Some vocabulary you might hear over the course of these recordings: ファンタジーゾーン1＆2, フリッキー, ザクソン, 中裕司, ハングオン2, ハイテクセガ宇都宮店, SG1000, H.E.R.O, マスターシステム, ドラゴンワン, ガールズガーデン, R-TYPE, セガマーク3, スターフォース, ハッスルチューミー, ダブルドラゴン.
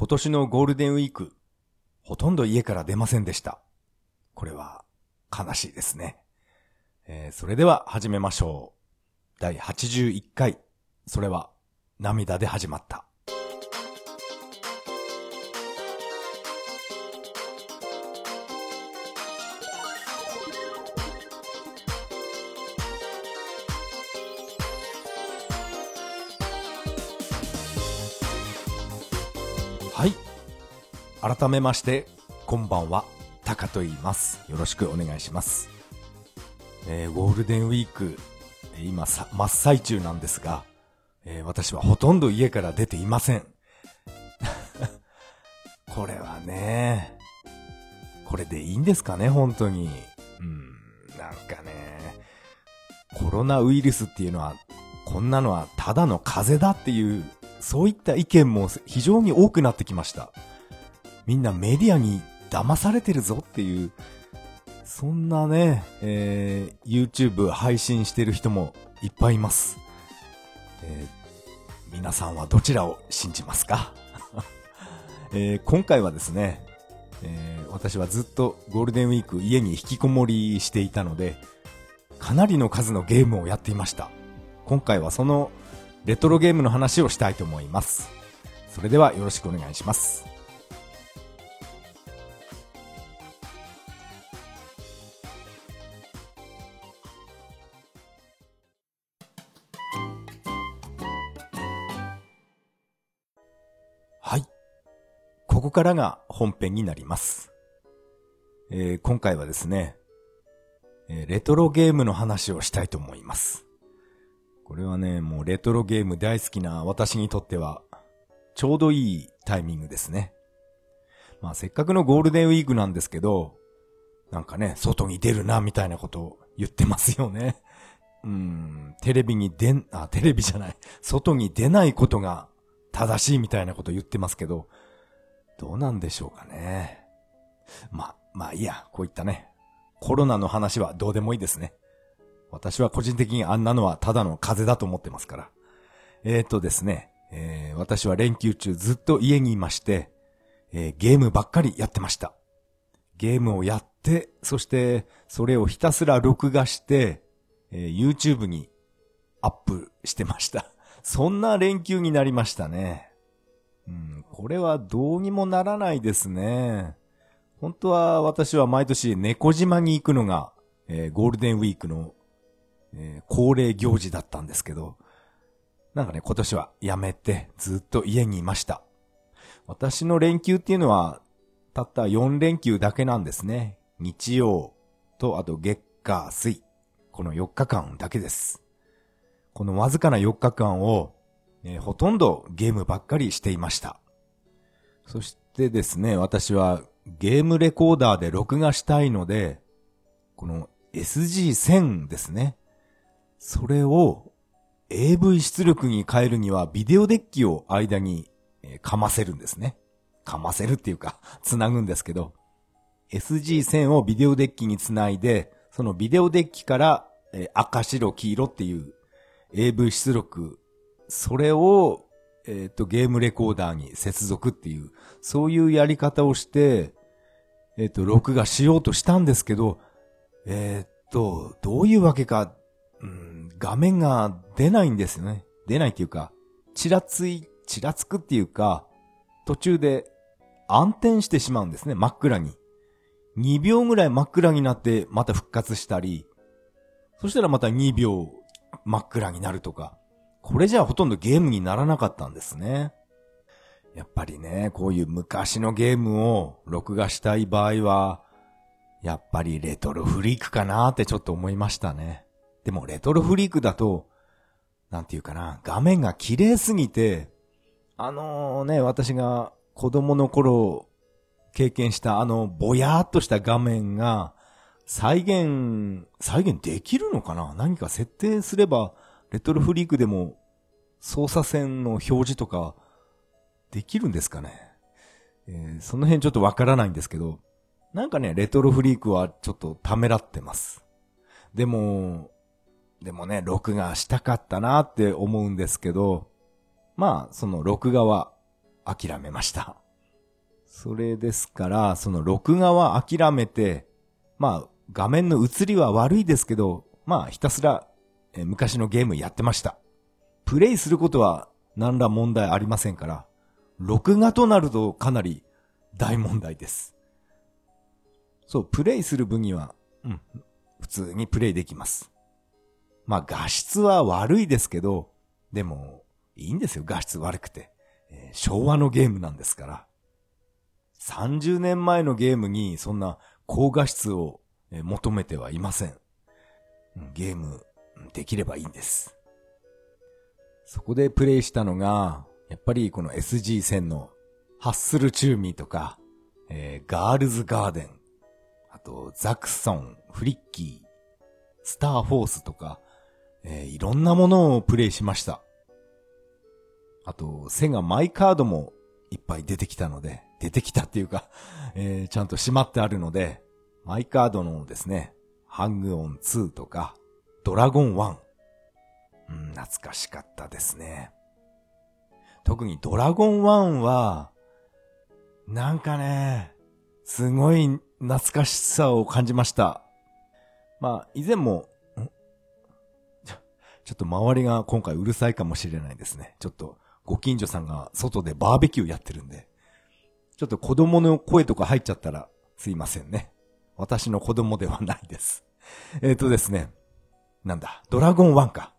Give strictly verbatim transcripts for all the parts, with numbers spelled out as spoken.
今年のゴールデンウィーク、ほとんど家から出ませんでした。これは悲しいですね。えー、それでは始めましょう。だいはちじゅういっかい、それは涙で始まった。はい。改めまして、こんばんは、タカと言います。よろしくお願いします。えー、ゴールデンウィーク、今さ真っ最中なんですが、えー、私はほとんど家から出ていません。これはね、これでいいんですかね、本当に。うん、なんかね、コロナウイルスっていうのは、こんなのはただの風邪だっていう、そういった意見も非常に多くなってきました。みんなメディアに騙されてるぞっていう、そんなね、えー、YouTube 配信してる人もいっぱいいます。えー、皆さんはどちらを信じますか？、えー、今回はですね、えー、私はずっとゴールデンウィーク家に引きこもりしていたので、かなりの数のゲームをやっていました。今回はそのレトロゲームの話をしたいと思います。それではよろしくお願いします。はい。ここからが本編になります。えー、今回はですね、レトロゲームの話をしたいと思います。これはね、もうレトロゲーム大好きな私にとっては、ちょうどいいタイミングですね。まあせっかくのゴールデンウィークなんですけど、なんかね、外に出るなみたいなことを言ってますよね。うーん、テレビに出ん、あ、テレビじゃない、外に出ないことが正しいみたいなこと言ってますけど、どうなんでしょうかね。ま、まあいいや、こういったね、コロナの話はどうでもいいですね。私は個人的にあんなのはただの風邪だと思ってますから。えーとですね、えー、私は連休中ずっと家にいまして、えー、ゲームばっかりやってました。ゲームをやって、そしてそれをひたすら録画して、えー、YouTube にアップしてました。そんな連休になりましたね。うん、これはどうにもならないですね。本当は私は毎年猫島に行くのが、えー、ゴールデンウィークのえー、恒例行事だったんですけど、なんかね、今年はやめてずっと家にいました。私の連休っていうのはたったよんれんきゅうだけなんですね。日曜とあと月火水、このよっかかんだけです。このわずかなよっかかんを、えー、ほとんどゲームばっかりしていました。そしてですね、私はゲームレコーダーで録画したいので、この エスジーせん ですね。それを エーブイ 出力に変えるにはビデオデッキを間にかませるんですね。かませるっていうかつなぐんですけど、 エスジーせん をビデオデッキにつないで、そのビデオデッキから赤白黄色っていう エーブイ 出力、それをえっとゲームレコーダーに接続っていう、そういうやり方をしてえっと録画しようとしたんですけど、えっとどういうわけかうん、画面が出ないんですよね。出ないっていうか、ちらつい、ちらつくっていうか、途中で暗転してしまうんですね、真っ暗に。にびょうぐらい真っ暗になって、また復活したり、そしたらまたにびょう真っ暗になるとか、これじゃほとんどゲームにならなかったんですね。やっぱりね、こういう昔のゲームを録画したい場合は、やっぱりレトロフリークかなーってちょっと思いましたね。でもレトロフリークだと、なんていうかな、画面が綺麗すぎて、あのね、私が子供の頃経験したあのぼやーっとした画面が再現、再現できるのかな？何か設定すればレトロフリークでも操作線の表示とかできるんですかね？えー、その辺ちょっとわからないんですけど、なんかね、レトロフリークはちょっとためらってます。でも、でもね、録画したかったなって思うんですけど、まあ、その録画は諦めました。それですから、その録画は諦めて、まあ画面の映りは悪いですけど、まあひたすら昔のゲームやってました。プレイすることは何ら問題ありませんから、録画となるとかなり大問題です。そう、プレイする分には、うん、普通にプレイできます。まあ画質は悪いですけど、でもいいんですよ、画質悪くて。えー、昭和のゲームなんですから。さんじゅうねんまえのゲームにそんな高画質を求めてはいません。ゲームできればいいんです。そこでプレイしたのが、やっぱりこの エスジーせん のハッスルチューミーとか、えー、ガールズガーデン、あとザクソン、フリッキー、スターフォースとか、えー、いろんなものをプレイしました。あとセガマイカードもいっぱい出てきたので、出てきたっていうか、えー、ちゃんとしまってあるので、マイカードのですね、ハングオンツーとか、ドラゴンワン、うん、懐かしかったですね。特にドラゴンワンは、なんかね、すごい懐かしさを感じました。まあ、以前も、んちょ、ちょっと周りが今回うるさいかもしれないですね。ちょっと、ご近所さんが外でバーベキューやってるんで、ちょっと子供の声とか入っちゃったらすいませんね。私の子供ではないです。えっとですね、なんだ、ドラゴンワンか。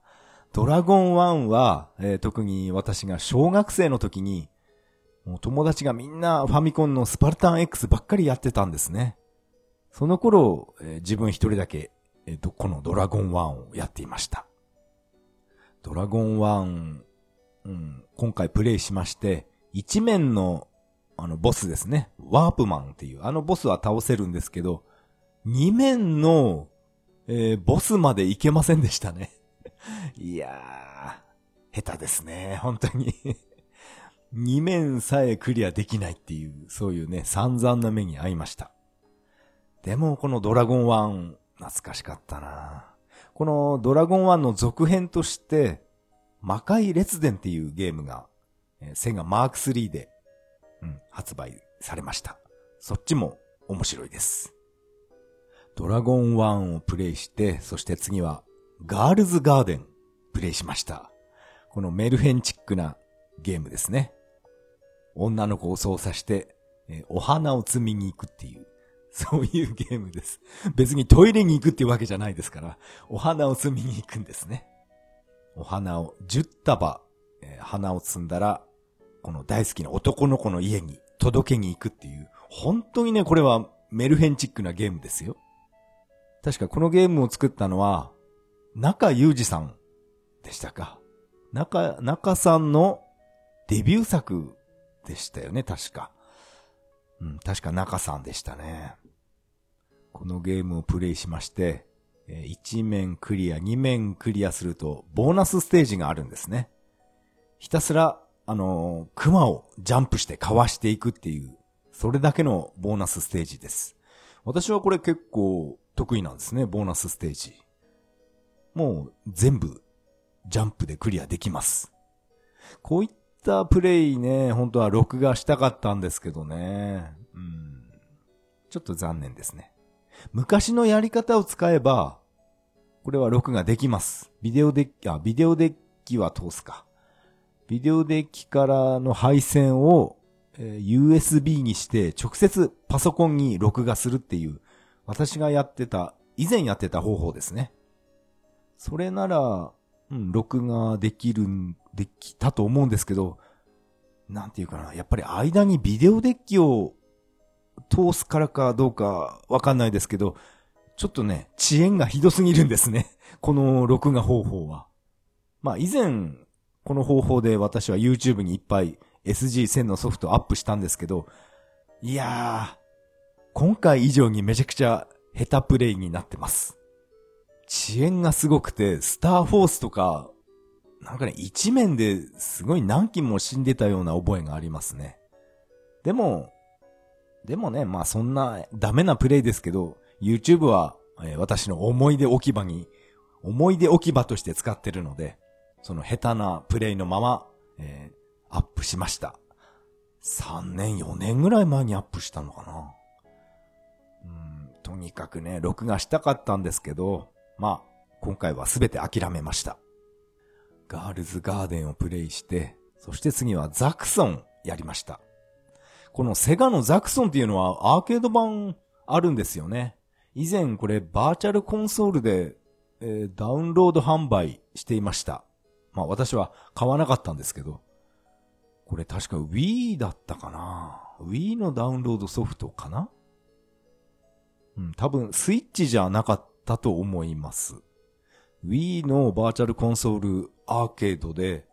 ドラゴンワンは、えー、特に私が小学生の時に、もう友達がみんなファミコンのスパルタン X ばっかりやってたんですね。その頃、えー、自分一人だけ、えー、このドラゴンワンをやっていました。ドラゴンワン、うん、今回プレイしまして、一面のあのボスですね、ワープマンっていうあのボスは倒せるんですけど、二面の、えー、ボスまでいけませんでしたね。いやー、下手ですね、本当に。二面さえクリアできないっていう、そういうね、散々な目に遭いました。でも、このドラゴンワン、懐かしかったな。このドラゴンワンの続編として、魔界列伝っていうゲームが、セガマークスリーで、うん、発売されました。そっちも面白いです。ドラゴンワンをプレイして、そして次は、ガールズガーデンプレイしました。このメルヘンチックなゲームですね。女の子を操作して、えー、お花を摘みに行くっていう、そういうゲームです。別にトイレに行くっていうわけじゃないですから、お花を摘みに行くんですね。お花をじゅう束、えー、花を摘んだら、この大好きな男の子の家に届けに行くっていう、本当にね、これはメルヘンチックなゲームですよ。確かこのゲームを作ったのは、中裕二さんでしたか。中、中さんのデビュー作でしたよね、確か。うん、確か中さんでしたね。このゲームをプレイしまして、いち面クリア、に面クリアすると、ボーナスステージがあるんですね。ひたすら、あの、熊をジャンプしてかわしていくっていう、それだけのボーナスステージです。私はこれ結構得意なんですね、ボーナスステージ。もう全部ジャンプでクリアできます。こういったプレイね、本当は録画したかったんですけどね。うん。ちょっと残念ですね。昔のやり方を使えば、これは録画できます。ビデオデッキ、あ、ビデオデッキは通すか。ビデオデッキからの配線を、えー、ユーエスビー にして直接パソコンに録画するっていう、私がやってた、以前やってた方法ですね。それなら、うん、録画できる、できたと思うんですけど、なんていうかな、やっぱり間にビデオデッキを通すからかどうかわかんないですけど、ちょっとね、遅延がひどすぎるんですね。この録画方法は。まあ以前、この方法で私は YouTube にいっぱい エスジーせん のソフトアップしたんですけど、いやー、今回以上にめちゃくちゃ下手プレイになってます。遅延がすごくて、スターフォースとか、なんかね、一面ですごい何機も死んでたような覚えがありますね。でも、でもね、まあそんなダメなプレイですけど、YouTube は、えー、私の思い出置き場に、思い出置き場として使ってるので、その下手なプレイのまま、えー、アップしました。さんねんよねんぐらい前にアップしたのかな。うん、とにかくね、録画したかったんですけど、まあ今回はすべて諦めました。ガールズガーデンをプレイして、そして次はザクソンやりました。このセガのザクソンっていうのはアーケード版あるんですよね。以前これバーチャルコンソールで、えー、ダウンロード販売していました。まあ私は買わなかったんですけど、これ確か Wii だったかな。Wii のダウンロードソフトかな。うん、多分スイッチじゃなかったと思います。Wii のバーチャルコンソールアーケードで、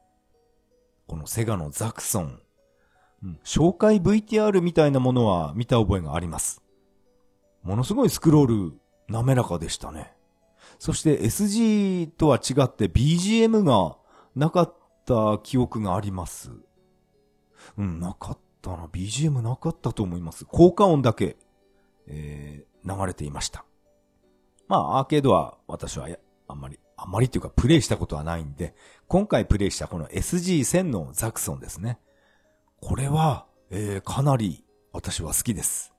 このセガのザクソン、うん、紹介 ブイティーアール みたいなものは見た覚えがあります。ものすごいスクロール滑らかでしたね。そして エスジー とは違って ビージーエム がなかった記憶があります。うん、なかったな。ビージーエム なかったと思います。効果音だけ、えー、流れていました。まあアーケードは私はあんまり、あんまりというかプレイしたことはないんで、今回プレイしたこの エスジーせん のザクソンですね。これは、えー、かなり私は好きです。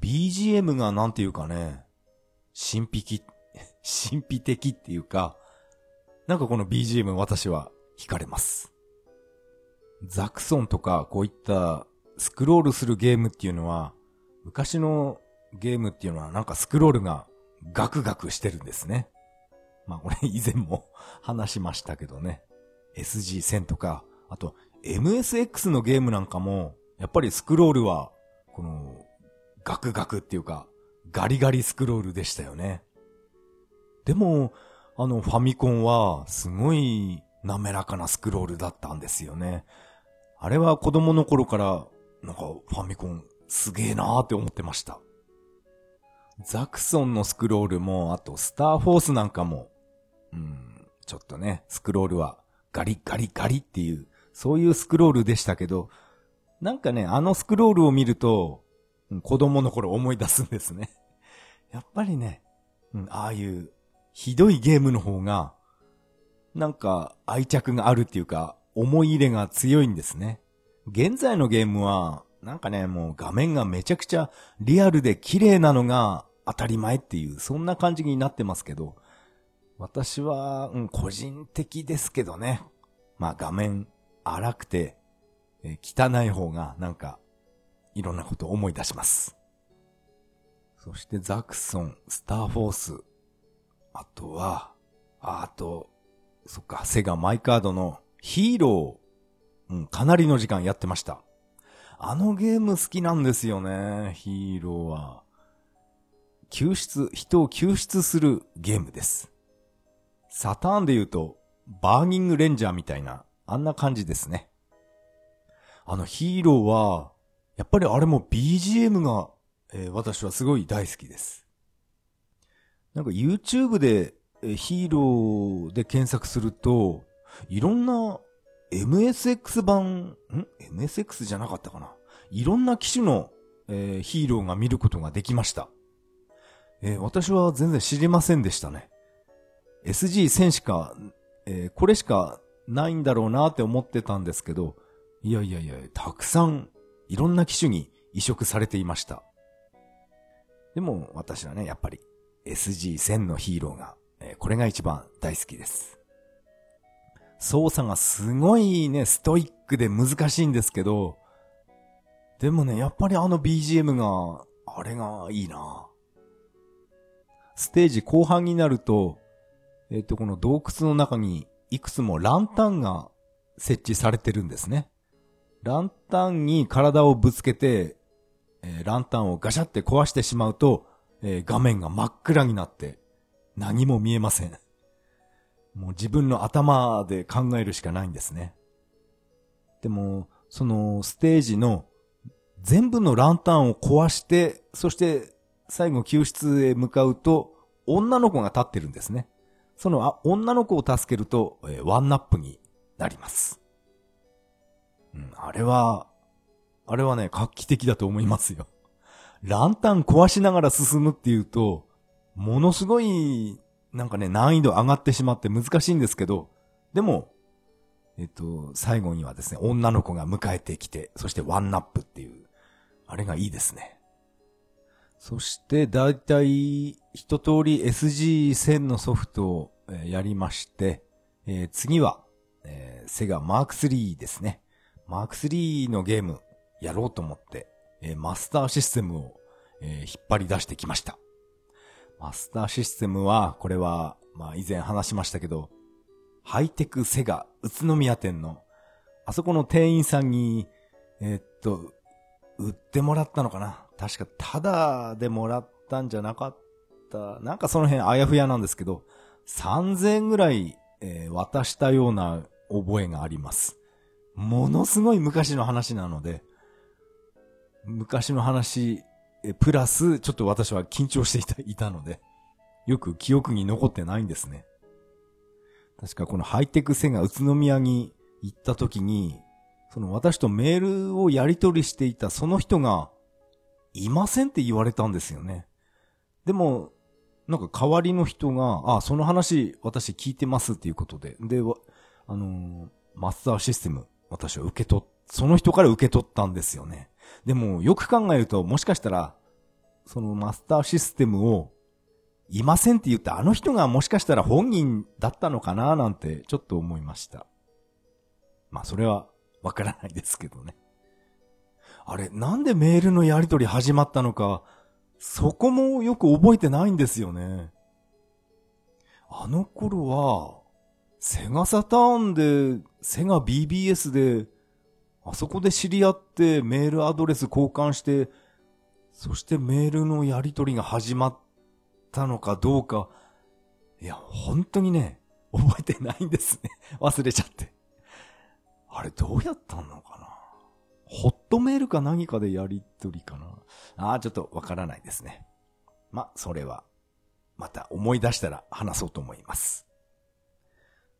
ビージーエム がなんていうかね、神秘的、神秘的っていうか、なんかこの ビージーエム 私は惹かれます。ザクソンとかこういったスクロールするゲームっていうのは、昔のゲームっていうのはなんかスクロールがガクガクしてるんですね。まあこれ以前も話しましたけどね。エスジーせん とか、あと エムエスエックス のゲームなんかも、やっぱりスクロールは、この、ガクガクっていうか、ガリガリスクロールでしたよね。でも、あのファミコンは、すごい滑らかなスクロールだったんですよね。あれは子供の頃から、なんかファミコンすげえなーって思ってました。ザクソンのスクロールも、あとスターフォースなんかも、うん、ちょっとね、スクロールはガリガリガリっていう、そういうスクロールでしたけど、なんかね、あのスクロールを見ると、うん、子供の頃思い出すんですね。やっぱりね、うん、ああいうひどいゲームの方が、なんか愛着があるっていうか、思い入れが強いんですね。現在のゲームは、なんかね、もう画面がめちゃくちゃリアルで綺麗なのが当たり前っていう、そんな感じになってますけど、私は、うん、個人的ですけどね。まあ画面荒くて、えー、汚い方がなんかいろんなことを思い出します。そしてザクソン、スターフォース、あとは、あと、そっか、セガマイカードのヒーロー、うん、かなりの時間やってました。あのゲーム好きなんですよね。ヒーローは救出、人を救出するゲームです。サターンで言うとバーニングレンジャーみたいな、あんな感じですね。あのヒーローはやっぱりあれも ビージーエム が、えー、私はすごい大好きです。なんか YouTube で、えー、ヒーローで検索するといろんなエムエスエックス 版、ん エムエスエックス じゃなかったかな。いろんな機種の、えー、ヒーローが見ることができました、えー。私は全然知りませんでしたね。エスジーせん しか、えー、これしかないんだろうなって思ってたんですけど、いやいやいや、たくさんいろんな機種に移植されていました。でも私はね、やっぱり エスジーせん のヒーローが、えー、これが一番大好きです。操作がすごいね、ストイックで難しいんですけど、でもね、やっぱりあの ビージーエム が、あれがいいな。ステージ後半になると、えっと、この洞窟の中にいくつもランタンが設置されてるんですね。ランタンに体をぶつけて、えー、ランタンをガシャって壊してしまうと、えー、画面が真っ暗になって、何も見えません。もう自分の頭で考えるしかないんですね。でも、そのステージの全部のランタンを壊して、そして最後救出へ向かうと、女の子が立ってるんですね。そのあ女の子を助けると、えー、ワンナップになります。うん、あれは、あれはね、画期的だと思いますよ。ランタン壊しながら進むっていうと、ものすごい、なんかね、難易度上がってしまって難しいんですけど、でも、えっと、最後にはですね、女の子が迎えてきて、そしてワンナップっていう、あれがいいですね。そして、だいたい一通り エスジーせん のソフトをやりまして、えー、次は、えー、セガマークスリー ですね。マークスリー のゲームやろうと思って、えー、マスターシステムを、えー、引っ張り出してきました。マスターシステムは、これは、まあ以前話しましたけど、ハイテクセガ宇都宮店のあそこの店員さんにえー、っと売ってもらったのかな、確かタダでもらったんじゃなかった、なんかその辺あやふやなんですけどさんぜんえんぐらい、えー、渡したような覚えがあります。ものすごい昔の話なので、昔の話プラスちょっと私は緊張していた、いたのでよく記憶に残ってないんですね。確かこのハイテクセガ宇都宮に行った時に、その私とメールをやり取りしていたその人がいませんって言われたんですよね。でもなんか代わりの人が、あ、その話私聞いてますっていうことで、で、あのー、マスターシステム私は受け取っ、その人から受け取ったんですよね。でもよく考えると、もしかしたらそのマスターシステムをいませんって言ったあの人がもしかしたら本人だったのかななんてちょっと思いました。まあそれはわからないですけどね。あれ、なんでメールのやり取り始まったのか、そこもよく覚えてないんですよね。あの頃はセガサターンでセガ ビービーエス であそこで知り合ってメールアドレス交換して、そしてメールのやり取りが始まってたのかどうか、いや本当にね覚えてないんですね。忘れちゃって、あれどうやったのかな、ホットメールか何かでやり取りかな、あーちょっとわからないですね。まあそれはまた思い出したら話そうと思います。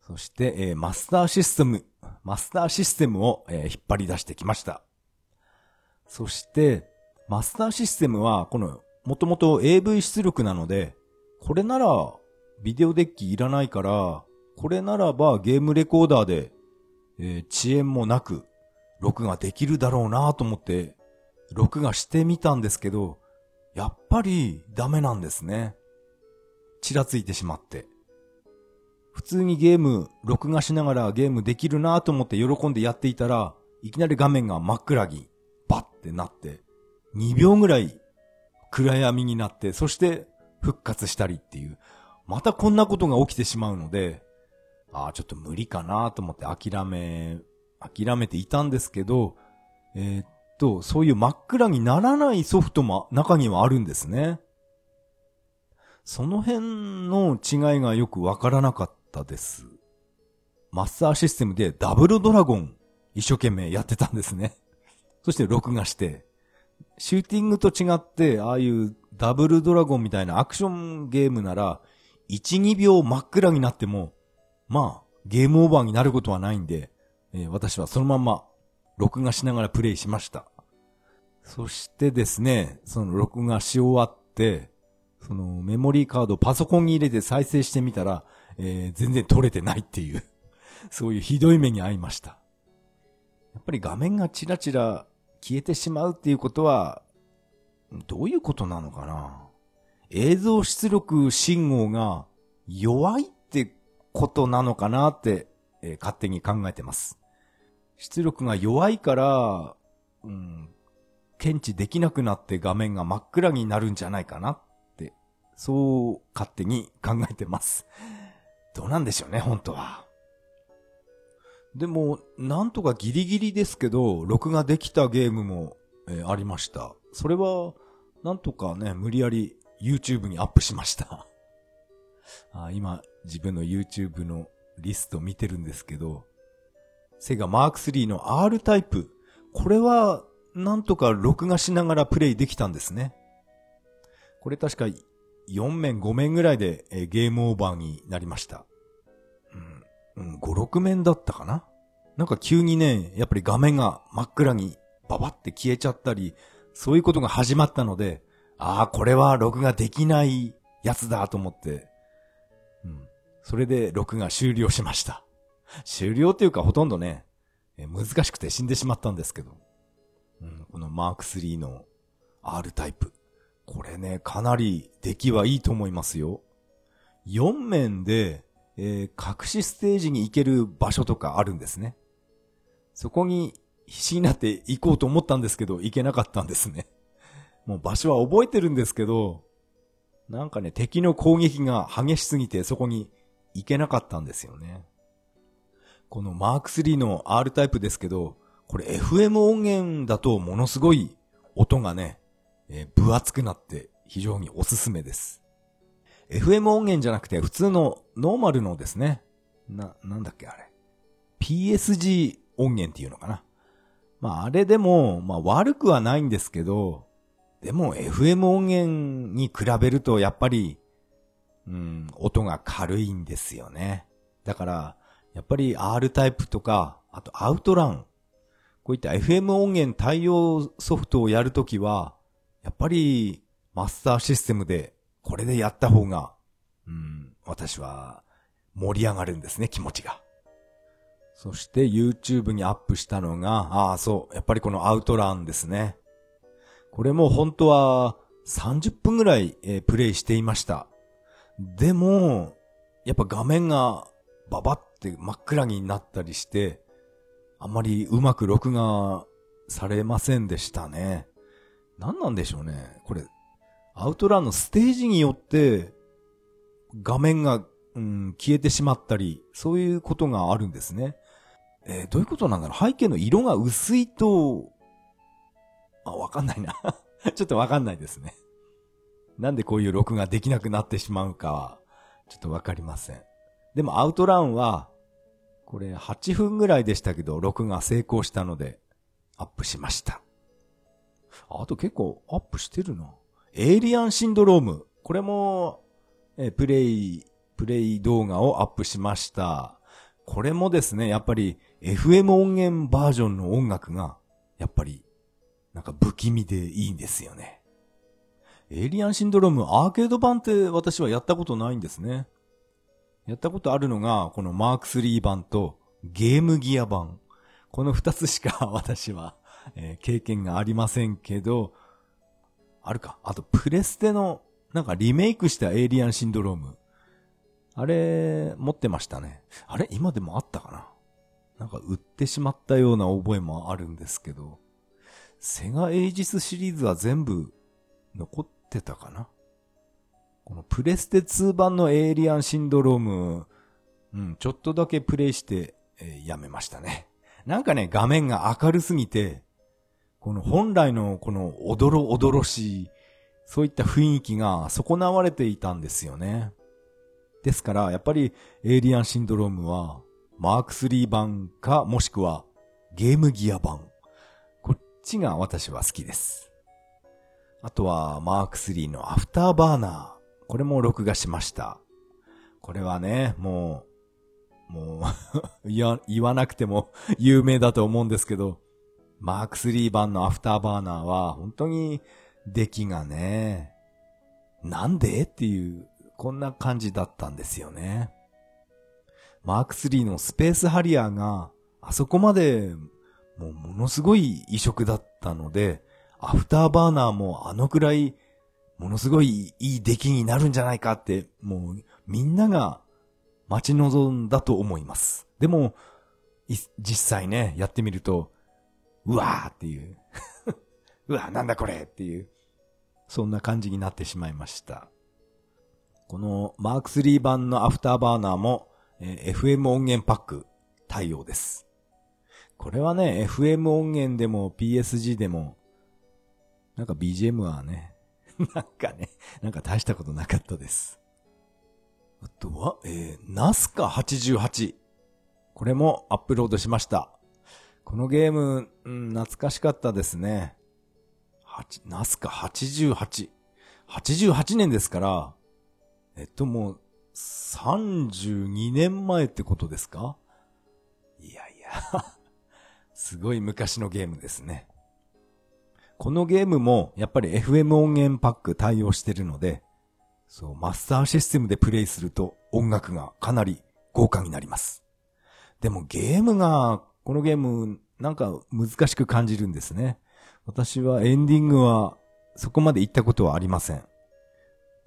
そして、えー、マスターシステムマスターシステムを、えー、引っ張り出してきました。そしてマスターシステムはこのもともと エーブイ 出力なので、これならビデオデッキいらないから、これならばゲームレコーダーで、えー、遅延もなく録画できるだろうなと思って録画してみたんですけど、やっぱりダメなんですね。ちらついてしまって。普通にゲーム、録画しながらゲームできるなと思って喜んでやっていたら、いきなり画面が真っ暗にバッてなって、にびょうぐらい暗闇になって、そして復活したりっていう、またこんなことが起きてしまうので、ああちょっと無理かなと思って諦め、諦めていたんですけど、えー、っと、そういう真っ暗にならないソフトも中にはあるんですね。その辺の違いがよくわからなかったです。マスターシステムでダブルドラゴン一生懸命やってたんですね。そして録画して、シューティングと違って、ああいうダブルドラゴンみたいなアクションゲームなら、いち、にびょう真っ暗になっても、まあ、ゲームオーバーになることはないんで、えー、私はそのまんま、録画しながらプレイしました。そしてですね、その録画し終わって、そのメモリーカードをパソコンに入れて再生してみたら、えー、全然撮れてないっていう、そういうひどい目に遭いました。やっぱり画面がチラチラ、消えてしまうっていうことはどういうことなのかな。映像出力信号が弱いってことなのかなって、えー、勝手に考えてます。出力が弱いから、うん、検知できなくなって画面が真っ暗になるんじゃないかなって、そう勝手に考えてます。どうなんでしょうね、本当は。でもなんとかギリギリですけど録画できたゲームも、えー、ありました。それはなんとかね、無理やり YouTube にアップしましたあ、今自分の YouTube のリスト見てるんですけど、セガマークスリーの R タイプ、これはなんとか録画しながらプレイできたんですね。これ確かよんめんごめんぐらいで、えー、ゲームオーバーになりました。うん、ご、ろくめんだったかな。なんか急にね、やっぱり画面が真っ暗にババって消えちゃったり、そういうことが始まったので、ああ、これは録画できないやつだと思って、うん、それで録画終了しました。終了というかほとんどね、難しくて死んでしまったんですけど、うん、このマークスリーの R タイプ、これねかなり出来はいいと思いますよ。よん面で、えー、隠しステージに行ける場所とかあるんですね。そこに必死になって行こうと思ったんですけど行けなかったんですね。もう場所は覚えてるんですけど、なんかね敵の攻撃が激しすぎてそこに行けなかったんですよね。このマークスリーの R タイプですけど、これ エフエム 音源だとものすごい音がね、えー、分厚くなって非常におすすめです。 エフエム 音源じゃなくて普通のノーマルのですね、な、なんだっけあれ ピーエスジー 音源っていうのかな。まああれでも、まあ、悪くはないんですけど、でも エフエム 音源に比べるとやっぱり、うん、音が軽いんですよね。だからやっぱり R タイプとか、あとアウトラン、こういった エフエム 音源対応ソフトをやるときはやっぱりマスターシステムでこれでやった方が、うん、私は盛り上がるんですね、気持ちが。そして YouTube にアップしたのが、ああそう、やっぱりこのアウトランですね。これも本当はさんじゅっぷんぐらい、えー、プレイしていました。でも、やっぱ画面がババって真っ暗になったりして、あんまりうまく録画されませんでしたね。なんなんでしょうね。これ、アウトランのステージによって画面が、うん、消えてしまったり、そういうことがあるんですね。えー、どういうことなんだろう。背景の色が薄いと、あ、わかんないな。ちょっとわかんないですね。なんでこういう録画できなくなってしまうかは、ちょっとわかりません。でもアウトランは、これはちふんぐらいでしたけど、録画成功したので、アップしました。あと結構アップしてるな。エイリアンシンドローム。これも、え、プレイ、プレイ動画をアップしました。これもですね、やっぱり エフエム 音源バージョンの音楽が、やっぱり、なんか不気味でいいんですよね。エイリアンシンドロームアーケード版って私はやったことないんですね。やったことあるのが、このマークスリー版とゲームギア版。この二つしか私は、えー、経験がありませんけど、あるか。あと、プレステの、なんかリメイクしたエイリアンシンドローム。あれ、持ってましたね。あれ今でもあったかな。なんか売ってしまったような覚えもあるんですけど、セガエイジスシリーズは全部残ってたかな。このプレステツー版のエイリアンシンドローム、うん、ちょっとだけプレイして、えー、やめましたね。なんかね、画面が明るすぎて、この本来のこのおどろおどろしい、そういった雰囲気が損なわれていたんですよね。ですからやっぱりエイリアンシンドロームはマークスリー版かもしくはゲームギア版。こっちが私は好きです。あとはマークスリーのアフターバーナー。これも録画しました。これはね、もう、もう言わなくても有名だと思うんですけど、マークスリー版のアフターバーナーは本当に出来がね、なんでっていうこんな感じだったんですよね。マークスリーのスペースハリアーがあそこまでもうものすごい異色だったので、アフターバーナーもあのくらいものすごいいい出来になるんじゃないかってもうみんなが待ち望んだと思います。でも実際ねやってみると、うわーっていううわーなんだこれっていう、そんな感じになってしまいました。このマークスリー版のアフターバーナーも、えー、エフエム 音源パック対応です。これはね エフエム 音源でも ピーエスジー でもなんか ビージーエム はねなんかねなんか大したことなかったです。あとは、えー、ナスカはちじゅうはち、これもアップロードしました。このゲーム、うん、懐かしかったですね。ナスカはちじゅうはち。はちじゅうはちねんですから、えっともうさんじゅうにねんまえってことですか？いやいや、すごい昔のゲームですね。このゲームもやっぱり エフエム 音源パック対応してるので、そう、マスターシステムでプレイすると音楽がかなり豪華になります。でもゲームが、このゲームなんか難しく感じるんですね。私はエンディングはそこまで行ったことはありません。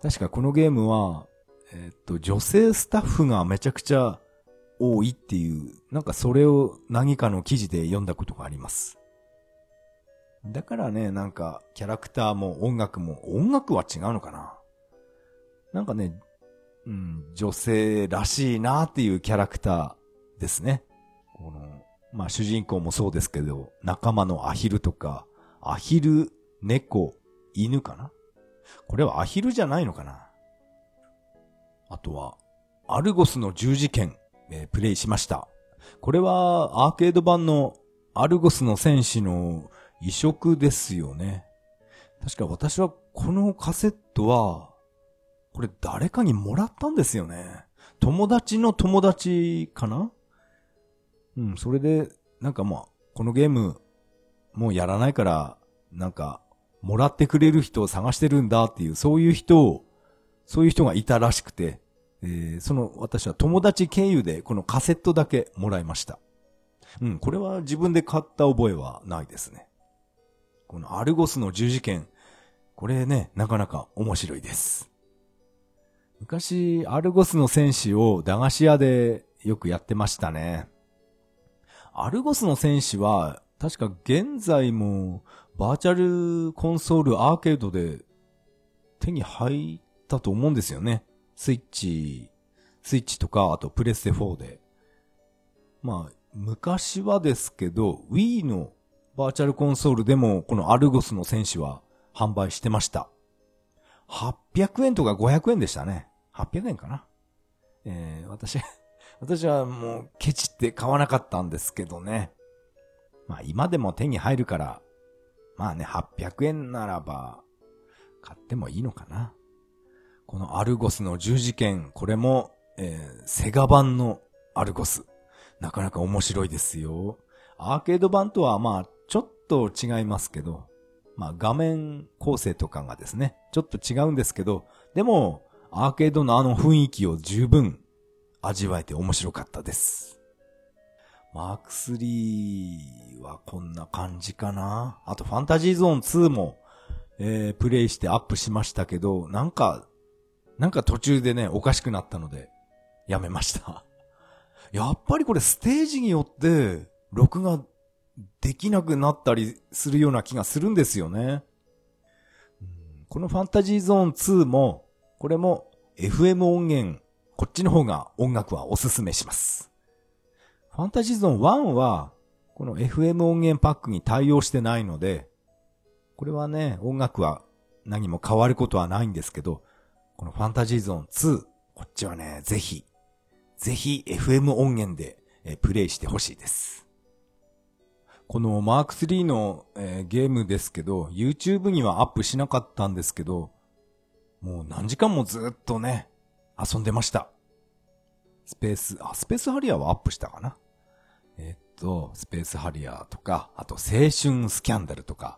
確かこのゲームは、えっと、女性スタッフがめちゃくちゃ多いっていう、なんかそれを何かの記事で読んだことがあります。だからね、なんかキャラクターも音楽も、音楽は違うのかな？なんかね、うん、女性らしいなっていうキャラクターですね。この、まあ主人公もそうですけど、仲間のアヒルとか、アヒル、猫、犬かな？これはアヒルじゃないのかな？あとは、アルゴスの十字剣、えー、プレイしました。これはアーケード版のアルゴスの戦士の移植ですよね。確か私はこのカセットは、これ誰かにもらったんですよね。友達の友達かな？うん、それで、なんかまあ、このゲーム、もうやらないから、なんか、もらってくれる人を探してるんだっていう、そういう人を、そういう人がいたらしくて、えー、その私は友達経由でこのカセットだけもらいました。うん、これは自分で買った覚えはないですね。このアルゴスの十字剣、これね、なかなか面白いです。昔、アルゴスの戦士を駄菓子屋でよくやってましたね。アルゴスの戦士は、確か現在もバーチャルコンソールアーケードで手に入ったと思うんですよね。スイッチ、スイッチとか、あとプレステフォーで。まあ、昔はですけど、Wii のバーチャルコンソールでもこのアルゴスの戦士は販売してました。はっぴゃくえんとかごひゃくえんでしたね。はっぴゃくえんかな。えー、私、私はもうケチって買わなかったんですけどね。まあ今でも手に入るから、まあね、はっぴゃくえんならば買ってもいいのかな。このアルゴスの十字剣、これも、えー、セガ版のアルゴス。なかなか面白いですよ。アーケード版とはまあちょっと違いますけど、まあ画面構成とかがですね、ちょっと違うんですけど、でもアーケードのあの雰囲気を十分味わえて面白かったです。マークスリーはこんな感じかな。あとファンタジーゾーンツーも、えー、プレイしてアップしましたけど、なんかなんか途中でねおかしくなったのでやめましたやっぱりこれステージによって録画できなくなったりするような気がするんですよね。このファンタジーゾーンツーもこれも エフエム 音源、こっちの方が音楽はおすすめします。ファンタジーゾーンワンは、この エフエム 音源パックに対応してないので、これはね、音楽は何も変わることはないんですけど、このファンタジーゾーンツー、こっちはね、ぜひ、ぜひ エフエム 音源でプレイしてほしいです。この マークスリー の、えー、ゲームですけど、YouTube にはアップしなかったんですけど、もう何時間もずっとね、遊んでました。スペース、あ、スペースハリアーはアップしたかな。えっと、スペースハリアーとか、あと青春スキャンダルとか、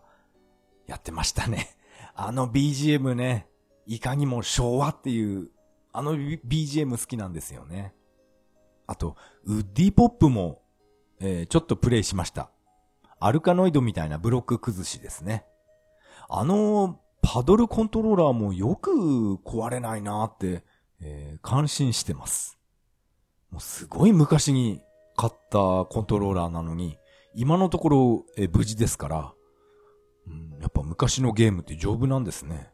やってましたね。あの ビージーエム ね、いかにも昭和っていう、あの ビージーエム 好きなんですよね。あと、ウッディポップも、えー、ちょっとプレイしました。アルカノイドみたいなブロック崩しですね。あの、パドルコントローラーもよく壊れないなーって、えー、感心してます。もうすごい昔に、買ったコントローラーなのに今のところえ無事ですから、うん、やっぱ昔のゲームって丈夫なんですね。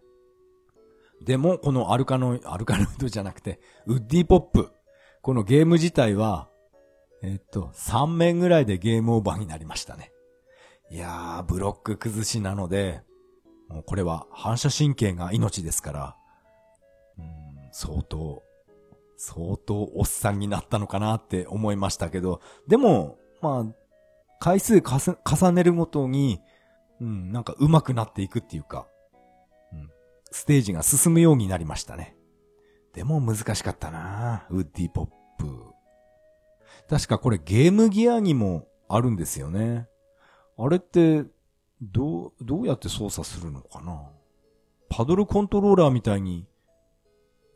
でもこのアルカノイアルカノイドじゃなくてウッディポップ、このゲーム自体はえっとさんめんぐらいでゲームオーバーになりましたね。いやー、ブロック崩しなのでもうこれは反射神経が命ですから、うん、相当相当おっさんになったのかなって思いましたけど、でも、まあ、回数かす重ねるごとに、うん、なんか上手くなっていくっていうか、うん、ステージが進むようになりましたね。でも難しかったなぁ、ウッディポップ。確かこれゲームギアにもあるんですよね。あれって、どう、どうやって操作するのかな？パドルコントローラーみたいに、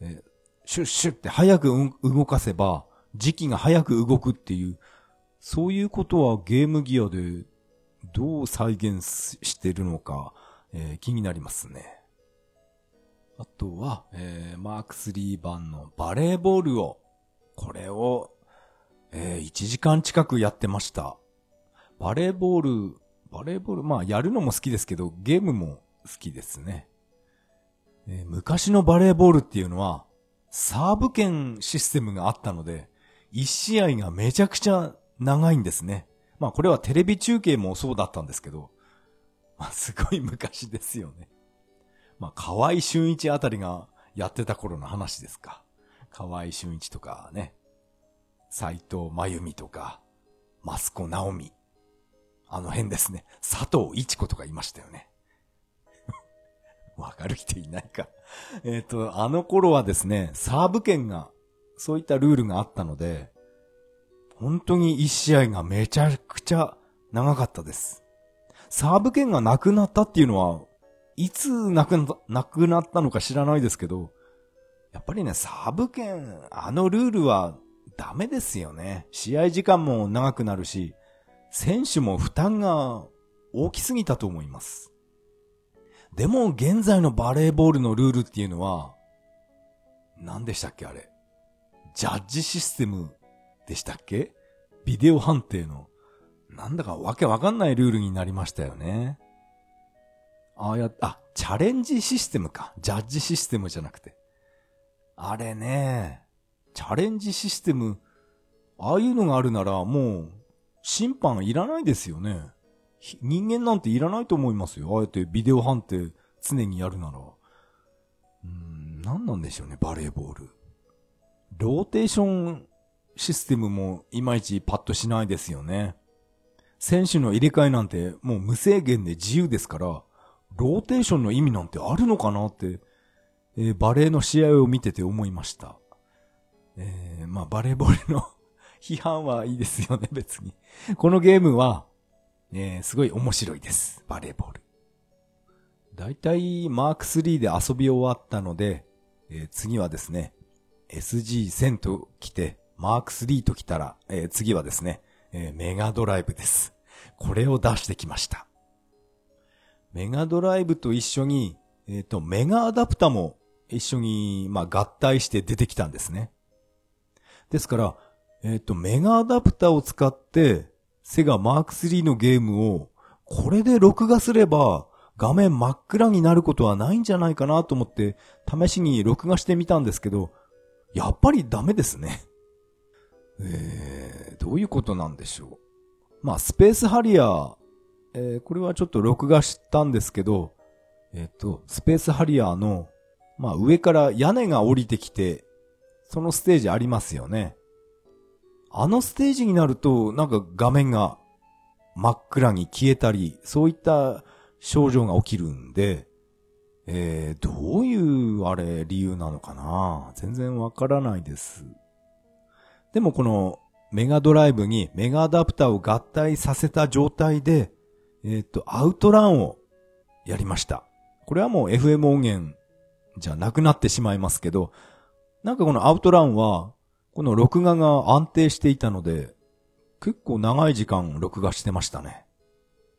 えシュッシュッって早く動かせば時期が早く動くっていう、そういうことはゲームギアでどう再現してるのか、えー、気になりますね。あとは、えー、マークスリー版のバレーボールを、これを、えー、いちじかん近くやってました。バレーボール、バレーボール、まあやるのも好きですけど、ゲームも好きですね。えー、昔のバレーボールっていうのは、サーブ権システムがあったので、いち試合がめちゃくちゃ長いんですね。まあこれはテレビ中継もそうだったんですけど、まあ、すごい昔ですよね。まあ河合俊一あたりがやってた頃の話ですか。河合俊一とかね、斉藤真由美とか、益子直美、あの辺ですね。佐藤一子とかいましたよね。わかる人いないか。えっと、あの頃はですね、サーブ権が、そういったルールがあったので、本当に一試合がめちゃくちゃ長かったです。サーブ権がなくなったっていうのは、いつなくなった、なくなったのか知らないですけど、やっぱりね、サーブ権、あのルールはダメですよね。試合時間も長くなるし、選手も負担が大きすぎたと思います。でも現在のバレーボールのルールっていうのは、何でしたっけあれ。ジャッジシステムでしたっけ？ビデオ判定の。なんだかわけわかんないルールになりましたよね。ああや、あ、チャレンジシステムか。ジャッジシステムじゃなくて。あれね、チャレンジシステム、ああいうのがあるならもう、審判いらないですよね。人間なんていらないと思いますよ。あえてビデオ判定常にやるなら。うーん、何なんでしょうね、バレーボール。ローテーションシステムもいまいちパッとしないですよね。選手の入れ替えなんてもう無制限で自由ですから、ローテーションの意味なんてあるのかなって、えー、バレーの試合を見てて思いました。えー、まあバレーボールの批判はいいですよね、別に。このゲームは、ね、すごい面白いです。バレーボール。だいたいマークスリーで遊び終わったので、えー、次はですね、エスジーせん と来て、マークスリーと来たら、えー、次はですね、えー、メガドライブです。これを出してきました。メガドライブと一緒に、えっと、メガアダプタも一緒に、まあ、合体して出てきたんですね。ですから、えっと、メガアダプタを使って、セガマークスリーのゲームをこれで録画すれば画面真っ暗になることはないんじゃないかなと思って試しに録画してみたんですけど、やっぱりダメですね。えー、どういうことなんでしょう。まあスペースハリアー、えー、これはちょっと録画したんですけど、えっとスペースハリアーのまあ上から屋根が降りてきて、そのステージありますよね。あのステージになると、なんか画面が真っ暗に消えたり、そういった症状が起きるんで、えー、どういうあれ理由なのかな？全然わからないです。でもこのメガドライブにメガアダプターを合体させた状態で、えっと、アウトランをやりました。これはもう エフエム 音源じゃなくなってしまいますけど、なんかこのアウトランは、この録画が安定していたので、結構長い時間録画してましたね。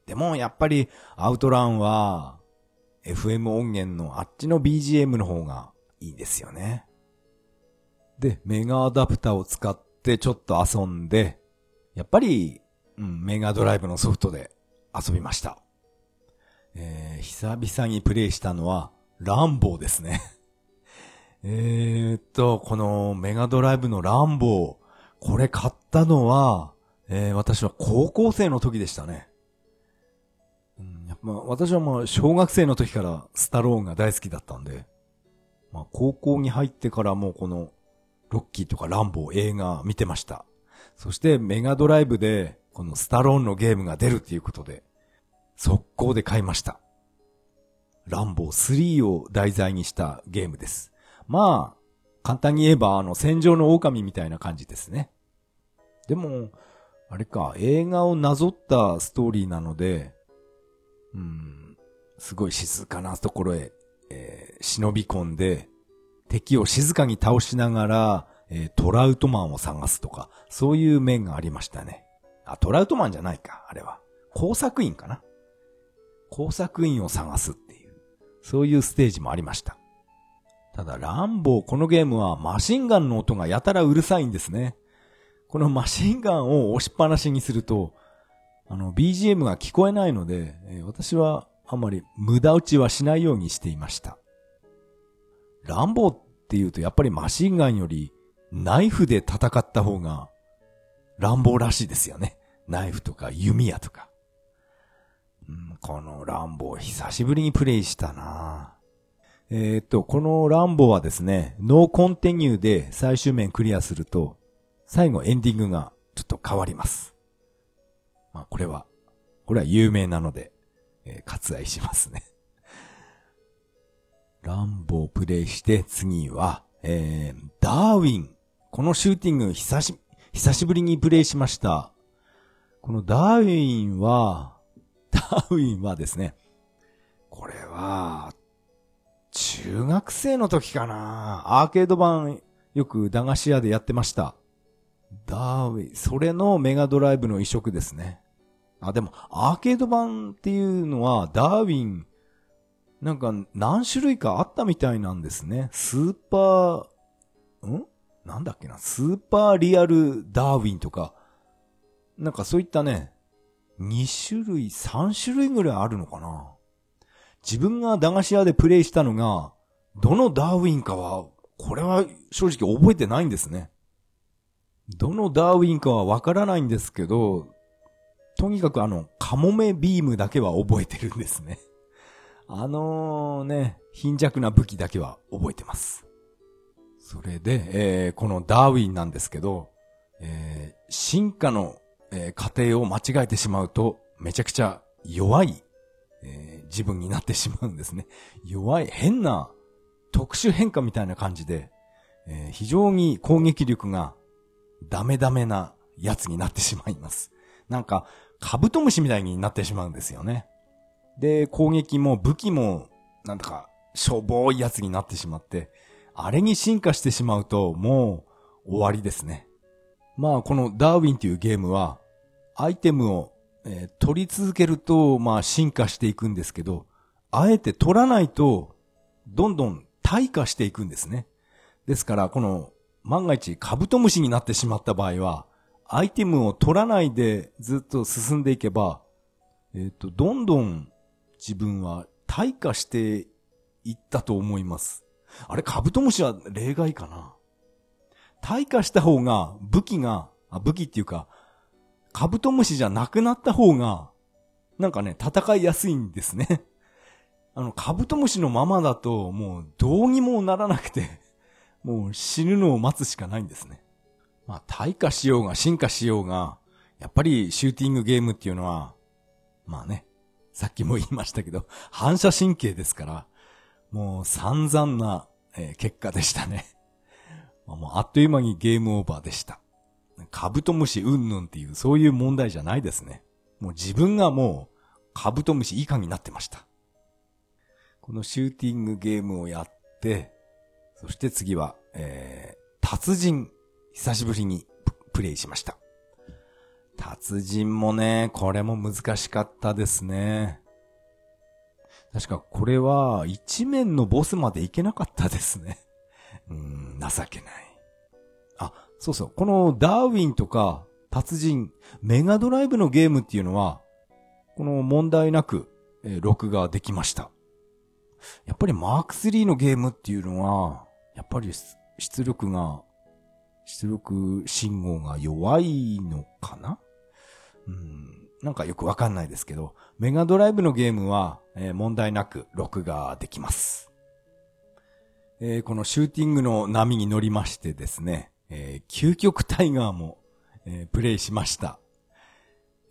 でもやっぱりアウトランは エフエム 音源のあっちの ビージーエム の方がいいんですよね。で、メガアダプターを使ってちょっと遊んで、やっぱり、うん、メガドライブのソフトで遊びました。えー、久々にプレイしたのはランボーですね。えーっと、このメガドライブのランボー、これ買ったのは、えー、私は高校生の時でしたね。うん、やっぱ私はもう小学生の時からスタローンが大好きだったんで、まあ、高校に入ってからもうこのロッキーとかランボー映画見てました。そしてメガドライブでこのスタローンのゲームが出るということで、速攻で買いました。ランボースリーを題材にしたゲームです。まあ、簡単に言えば、あの、戦場の狼みたいな感じですね。でも、あれか、映画をなぞったストーリーなので、うん、すごい静かなところへ、えー、忍び込んで、敵を静かに倒しながら、えー、トラウトマンを探すとか、そういう面がありましたね。あ、トラウトマンじゃないか、あれは。工作員かな。工作員を探すっていう、そういうステージもありました。ただ、ランボー、このゲームはマシンガンの音がやたらうるさいんですね。このマシンガンを押しっぱなしにすると、あの、ビージーエム が聞こえないので、えー、私はあんまり無駄打ちはしないようにしていました。ランボーっていうとやっぱりマシンガンよりナイフで戦った方がランボーらしいですよね。ナイフとか弓矢とか。うん、このランボー久しぶりにプレイしたなぁ。えー、っと、このランボーはですね、ノーコンティニューで最終面クリアすると、最後エンディングがちょっと変わります。まあこれは、これは有名なので、えー、割愛しますね。ランボープレイして次は、えー、ダーウィン。このシューティング久し、久しぶりにプレイしました。このダーウィンは、ダーウィンはですね、これは、中学生の時かな。アーケード版よく駄菓子屋でやってました。ダーウィン、それのメガドライブの移植ですね。あ、でもアーケード版っていうのはダーウィンなんか何種類かあったみたいなんですね。スーパー、ん?なんだっけな、スーパーリアルダーウィンとか、なんかそういったね、に種類、さん種類ぐらいあるのかな。自分が駄菓子屋でプレイしたのが、どのダーウィンかは、これは正直覚えてないんですね。どのダーウィンかはわからないんですけど、とにかくあの、カモメビームだけは覚えてるんですね。あのー、ね、貧弱な武器だけは覚えてます。それで、えー、このダーウィンなんですけど、えー、進化の、えー、過程を間違えてしまうと、めちゃくちゃ弱い、えー、自分になってしまうんですね。弱い、変な特殊変化みたいな感じで、えー、非常に攻撃力がダメダメなやつになってしまいます。なんか、カブトムシみたいになってしまうんですよね。で、攻撃も武器も、なんだか、しょぼいやつになってしまって、あれに進化してしまうと、もう、終わりですね。まあ、このダーウィンというゲームは、アイテムを、えー、取り続けると、まあ、進化していくんですけど、あえて取らないと、どんどん退化していくんですね。ですから、この、万が一カブトムシになってしまった場合は、アイテムを取らないでずっと進んでいけば、えっと、どんどん自分は退化していったと思います。あれ、カブトムシは例外かな。退化した方が武器が、あ、武器っていうか、カブトムシじゃなくなった方が、なんかね、戦いやすいんですね。あの、カブトムシのままだと、もうどうにもならなくて、もう死ぬのを待つしかないんですね。まあ退化しようが進化しようが、やっぱりシューティングゲームっていうのは、まあね、さっきも言いましたけど、反射神経ですから、もう散々な、えー、結果でしたね。まあ、もうあっという間にゲームオーバーでした。カブトムシうんぬんっていうそういう問題じゃないですね。もう自分がもうカブトムシ以下になってました。このシューティングゲームをやって、そして次は、えー、達人、久しぶりにプレイしました。達人もね、これも難しかったですね。確かこれは一面のボスまでいけなかったですね。うーん、情けない。あ、そうそう、このダーウィンとか達人、メガドライブのゲームっていうのは、この問題なく、えー、録画できました。やっぱりマークスリーのゲームっていうのは、やっぱり出力が、出力信号が弱いのかな?うん、なんかよくわかんないですけど、メガドライブのゲームは、えー、問題なく録画できます、えー。このシューティングの波に乗りましてですね、えー、究極タイガーも、えー、プレイしました。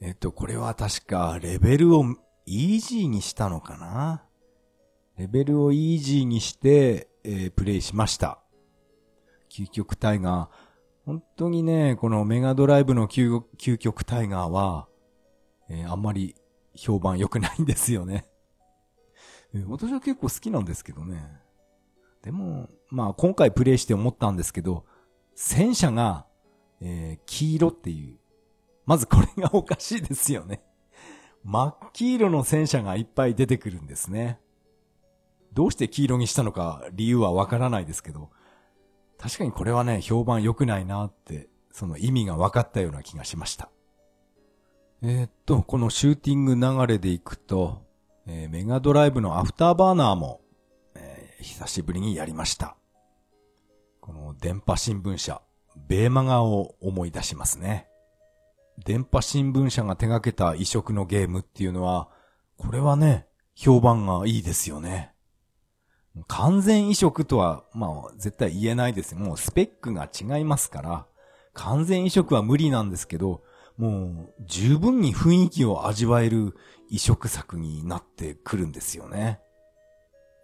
えっと、これは確かレベルをイージーにしたのかな?レベルをイージーにして、えー、プレイしました。究極タイガー。本当にね、このメガドライブの 究, 究極タイガーは、えー、あんまり評判良くないんですよね、えー。私は結構好きなんですけどね。でも、まあ今回プレイして思ったんですけど、戦車が、えー、黄色っていう。まずこれがおかしいですよね。真っ黄色の戦車がいっぱい出てくるんですね。どうして黄色にしたのか理由はわからないですけど、確かにこれはね、評判良くないなって、その意味が分かったような気がしました。えー、っと、このシューティング流れでいくと、えー、メガドライブのアフターバーナーも、えー、久しぶりにやりました。この電波新聞社、ベーマガを思い出しますね。電波新聞社が手掛けた異色のゲームっていうのは、これはね、評判がいいですよね。完全移植とは、まあ、絶対言えないです。もうスペックが違いますから、完全移植は無理なんですけど、もう十分に雰囲気を味わえる移植作になってくるんですよね。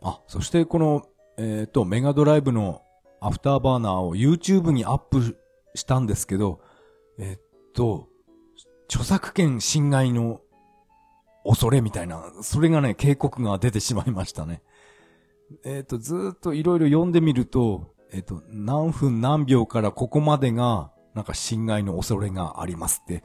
あ、そしてこの、えっと、メガドライブのアフターバーナーを YouTube にアップしたんですけど、えっと、著作権侵害の恐れみたいな、それがね、警告が出てしまいましたね。えっと、ずーっといろいろ読んでみると、えっと、何分何秒からここまでが、なんか侵害の恐れがありますって、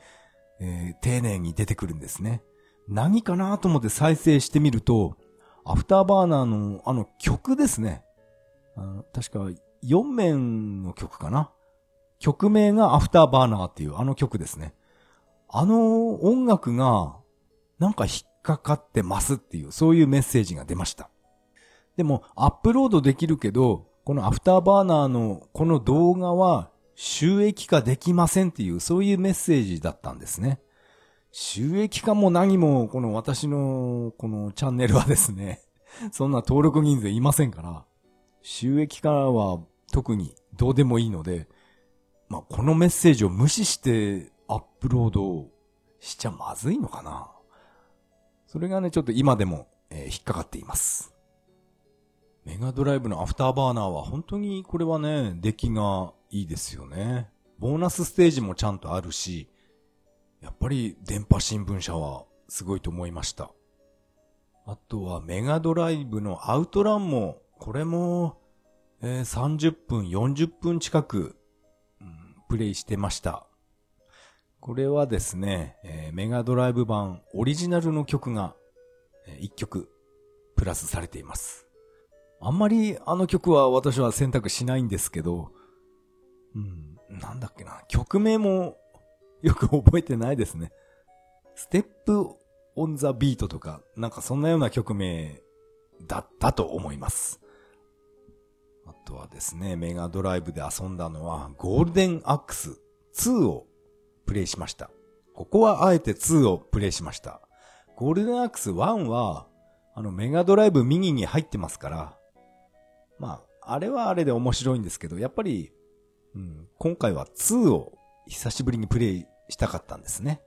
えー、丁寧に出てくるんですね。何かなと思って再生してみると、アフターバーナーのあの曲ですね。あの確かよん面の曲かな。曲名がアフターバーナーっていうあの曲ですね。あの音楽が、なんか引っかかってますっていう、そういうメッセージが出ました。でもアップロードできるけど、このアフターバーナーのこの動画は収益化できませんっていう、そういうメッセージだったんですね。収益化も何も、この私のこのチャンネルはですね、そんな登録人数いませんから、収益化は特にどうでもいいので、まあ、このメッセージを無視してアップロードしちゃまずいのかな。それがね、ちょっと今でも、えー、引っかかっています。メガドライブのアフターバーナーは本当にこれはね、出来がいいですよね。ボーナスステージもちゃんとあるし、やっぱり電波新聞社はすごいと思いました。あとはメガドライブのアウトランも、これも、えー、さんじゅっぷん、よんじゅっぷん近く、うん、プレイしてました。これはですね、えー、メガドライブ版オリジナルの曲が、えー、いっきょくプラスされています。あんまりあの曲は私は選択しないんですけど、うん、なんだっけな、曲名もよく覚えてないですね。ステップオンザビートとか、なんかそんなような曲名だったと思います。あとはですね、メガドライブで遊んだのはゴールデンアックスツーをプレイしました。ここはあえてツーをプレイしました。ゴールデンアックスワンは、あのメガドライブミニに入ってますから、まあ、あれはあれで面白いんですけど、やっぱり、うん、今回はツーを久しぶりにプレイしたかったんですね。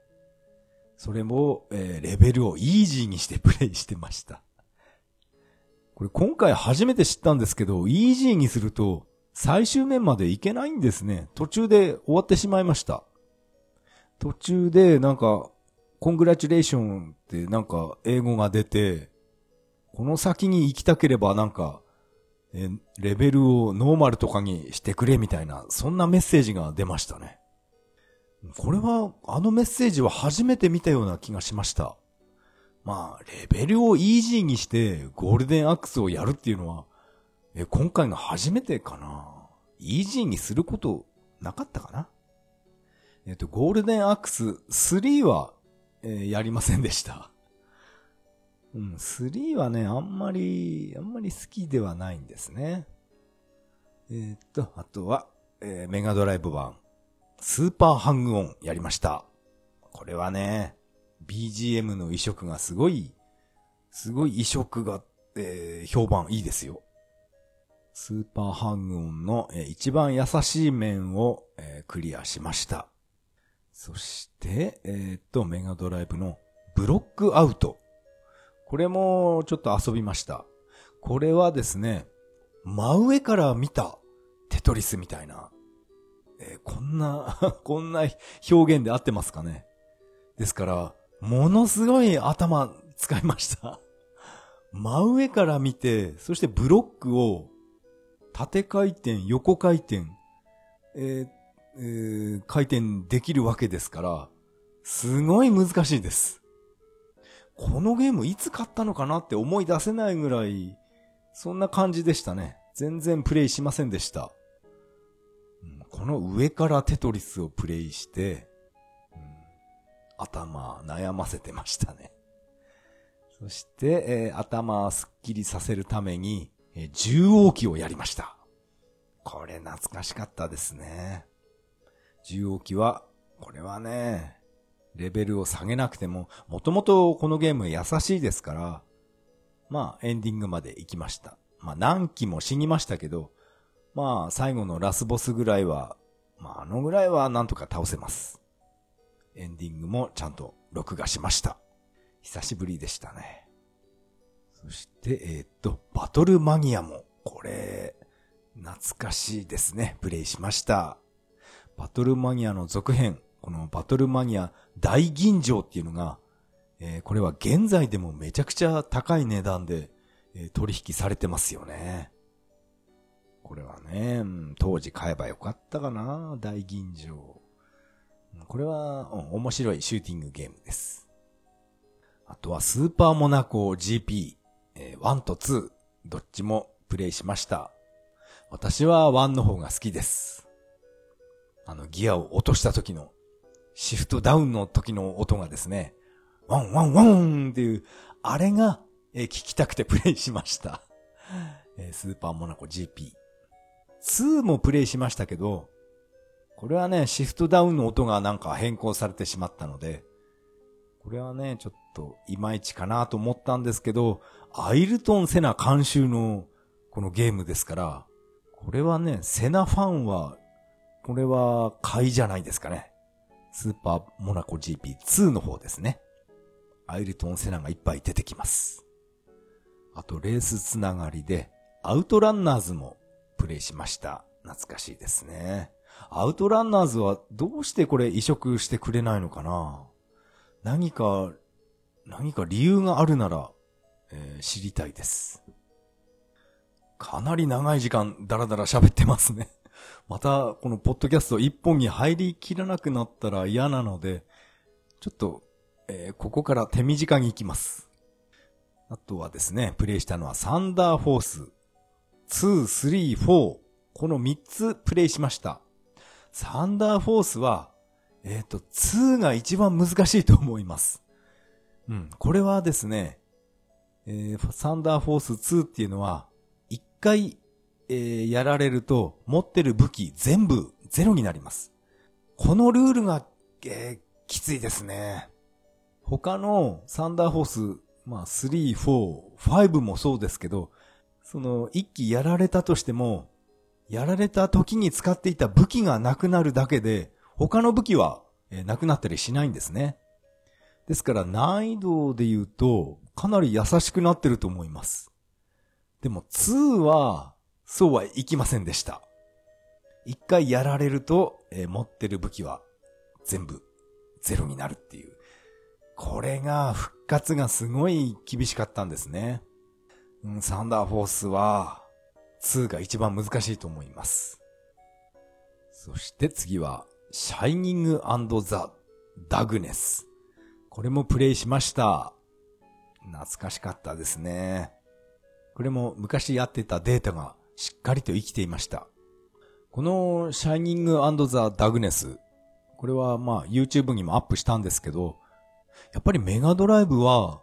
それも、えー、レベルをイージーにしてプレイしてました。これ今回初めて知ったんですけど、イージーにすると最終面までいけないんですね。途中で終わってしまいました。途中でなんか、コングラチュレーションってなんか英語が出て、この先に行きたければなんか、え、レベルをノーマルとかにしてくれみたいな、そんなメッセージが出ましたね。これは、あのメッセージは初めて見たような気がしました。まあ、レベルをイージーにしてゴールデンアクスをやるっていうのは、え、今回が初めてかな。イージーにすることなかったかな。えっと、ゴールデンアクススリーは、えー、やりませんでした。うん、スリーはね、あんまり、あんまり好きではないんですね。えー、っと、あとは、えー、メガドライブ版、スーパーハングオンやりました。これはね、ビージーエム の移植がすごい、すごい移植が、えー、評判いいですよ。スーパーハングオンの、えー、一番優しい面を、えー、クリアしました。そして、えー、っと、メガドライブのブロックアウト。これもちょっと遊びました。これはですね、真上から見たテトリスみたいな、えー、こんなこんな表現で合ってますかね。ですからものすごい頭使いました。真上から見て、そしてブロックを縦回転、横回転、えーえー、回転できるわけですから、すごい難しいです。このゲームいつ買ったのかなって思い出せないぐらい、そんな感じでしたね。全然プレイしませんでした。この上からテトリスをプレイして、うん、頭悩ませてましたね。そして、えー、頭すっきりさせるために、えー、縦横機をやりました。これ懐かしかったですね。縦横機は、これはね、レベルを下げなくても、もともとこのゲーム優しいですから、まあエンディングまで行きました。まあ何機も死にましたけど、まあ最後のラスボスぐらいは、まああのぐらいはなんとか倒せます。エンディングもちゃんと録画しました。久しぶりでしたね。そして、えー、っと、バトルマニアも、これ、懐かしいですね。プレイしました。バトルマニアの続編、このバトルマニア大吟醸っていうのが、えー、これは現在でもめちゃくちゃ高い値段で、えー、取引されてますよね。これはね、当時買えばよかったかな、大吟醸。これは、うん、面白いシューティングゲームです。あとはスーパーモナコ ジーピー、えー、ワンとツー、どっちもプレイしました。私はワンの方が好きです。あのギアを落とした時の、シフトダウンの時の音がですね、ワンワンワンっていう、あれが、えー、聞きたくてプレイしました。えー、スーパーモナコ ジーピー。ツーもプレイしましたけど、これはね、シフトダウンの音がなんか変更されてしまったので、これはね、ちょっといまいちかなと思ったんですけど、アイルトン・セナ監修のこのゲームですから、これはね、セナファンは、これは買いじゃないですかね。スーパーモナコ ジーピーツー の方ですね。アイルトン・セナがいっぱい出てきます。あとレースつながりで、アウトランナーズもプレイしました。懐かしいですね。アウトランナーズはどうしてこれ移植してくれないのかな？何か、何か理由があるなら、えー、知りたいです。かなり長い時間ダラダラ喋ってますね。またこのポッドキャスト一本に入りきらなくなったら嫌なので、ちょっと、えー、ここから手短に行きます。あとはですね、プレイしたのはサンダーフォース、ツー、スリー、フォー、このみっつプレイしました。サンダーフォースは、えっと、ツーが一番難しいと思います。うん、これはですね、えー、サンダーフォースツーっていうのは、一回、えー、やられると、持ってる武器全部ゼロになります。このルールが、えー、きついですね。他のサンダーフォース、まあ、スリー、フォー、ファイブもそうですけど、その、一機やられたとしても、やられた時に使っていた武器がなくなるだけで、他の武器は、えー、なくなったりしないんですね。ですから難易度で言うと、かなり優しくなってると思います。でもツーは、そうはいきませんでした。一回やられると、えー、持ってる武器は全部ゼロになるっていう。これが復活がすごい厳しかったんですね。うん、サンダーフォースはツーが一番難しいと思います。そして次はシャイニング&ザ・ダグネス。これもプレイしました。懐かしかったですね。これも昔やってたデータがしっかりと生きていました。このシャイニング&ザ・ダグネス、これはまあ YouTube にもアップしたんですけど、やっぱりメガドライブは、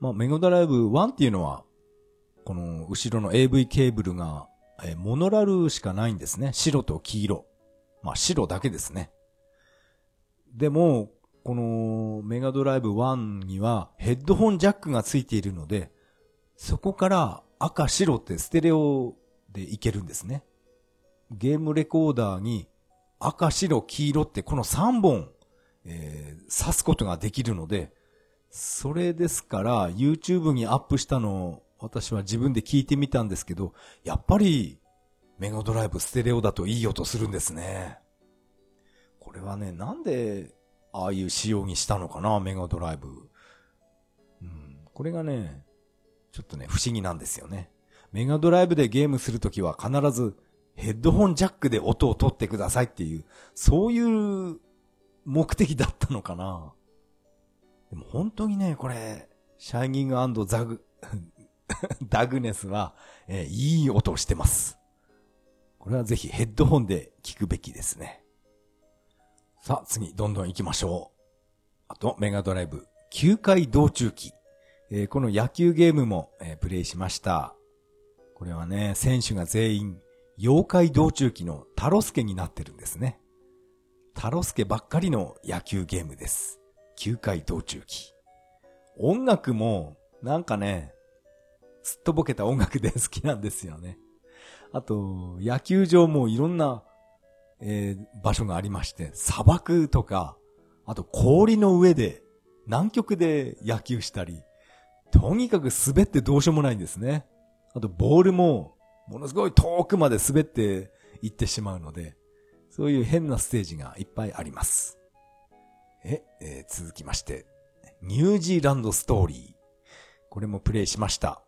まあメガドライブワンっていうのは、この後ろの エーブイ ケーブルがえモノラルしかないんですね。白と黄色。まあ白だけですね。でも、このメガドライブワンにはヘッドホンジャックがついているので、そこから赤白ってステレオでいけるんですね。ゲームレコーダーに赤白黄色ってこのさんぼん、えー、刺すことができるので、それですから YouTube にアップしたのを私は自分で聞いてみたんですけど、やっぱりメガドライブステレオだといい音するんですね。これはね、なんでああいう仕様にしたのかな、メガドライブ。うん、これがね、ちょっとね不思議なんですよね。メガドライブでゲームするときは必ずヘッドホンジャックで音を取ってくださいっていう、そういう目的だったのかな。でも本当にね、これ、シャイニング&ザグ、ダグネスは、えー、いい音をしてます。これはぜひヘッドホンで聞くべきですね。さあ、次、どんどん行きましょう。あと、メガドライブ、きゅうかい道中記。えー、この野球ゲームも、えー、プレイしました。これはね、選手が全員、妖怪道中記のタロスケになってるんですね。タロスケばっかりの野球ゲームです。きゅうかい道中記。音楽も、なんかね、すっとぼけた音楽で好きなんですよね。あと、野球場もいろんな、えー、場所がありまして、砂漠とか、あと氷の上で、南極で野球したり、とにかく滑ってどうしようもないんですね。あと、ボールも、ものすごい遠くまで滑っていってしまうので、そういう変なステージがいっぱいあります。え、えー、続きまして、ニュージーランドストーリー。これもプレイしました。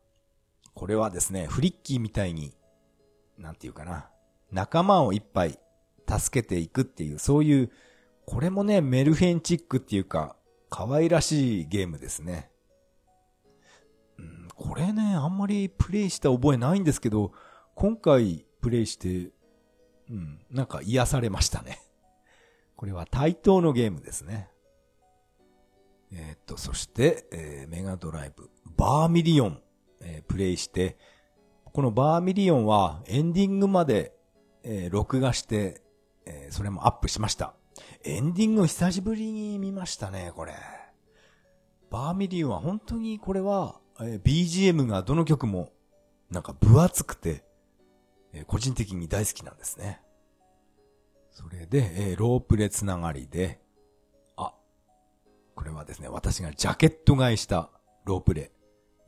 これはですね、フリッキーみたいに、なんていうかな、仲間をいっぱい助けていくっていう、そういう、これもね、メルヘンチックっていうか、可愛らしいゲームですね。うん、これね、あんまりプレイした覚えないんですけど、今回プレイして、うん、なんか癒されましたね。これは対等のゲームですね。えー、っと、そして、えー、メガドライブ、バーミリオン、えー、プレイして、このバーミリオンはエンディングまで、えー、録画して、えー、それもアップしました。エンディングを久しぶりに見ましたね、これ。バーミリオンは本当にこれは、えー、ビージーエム がどの曲もなんか分厚くて、個人的に大好きなんですね。それで、えー、ロープレつながりで、あ、これはですね、私がジャケット買いしたロープレ、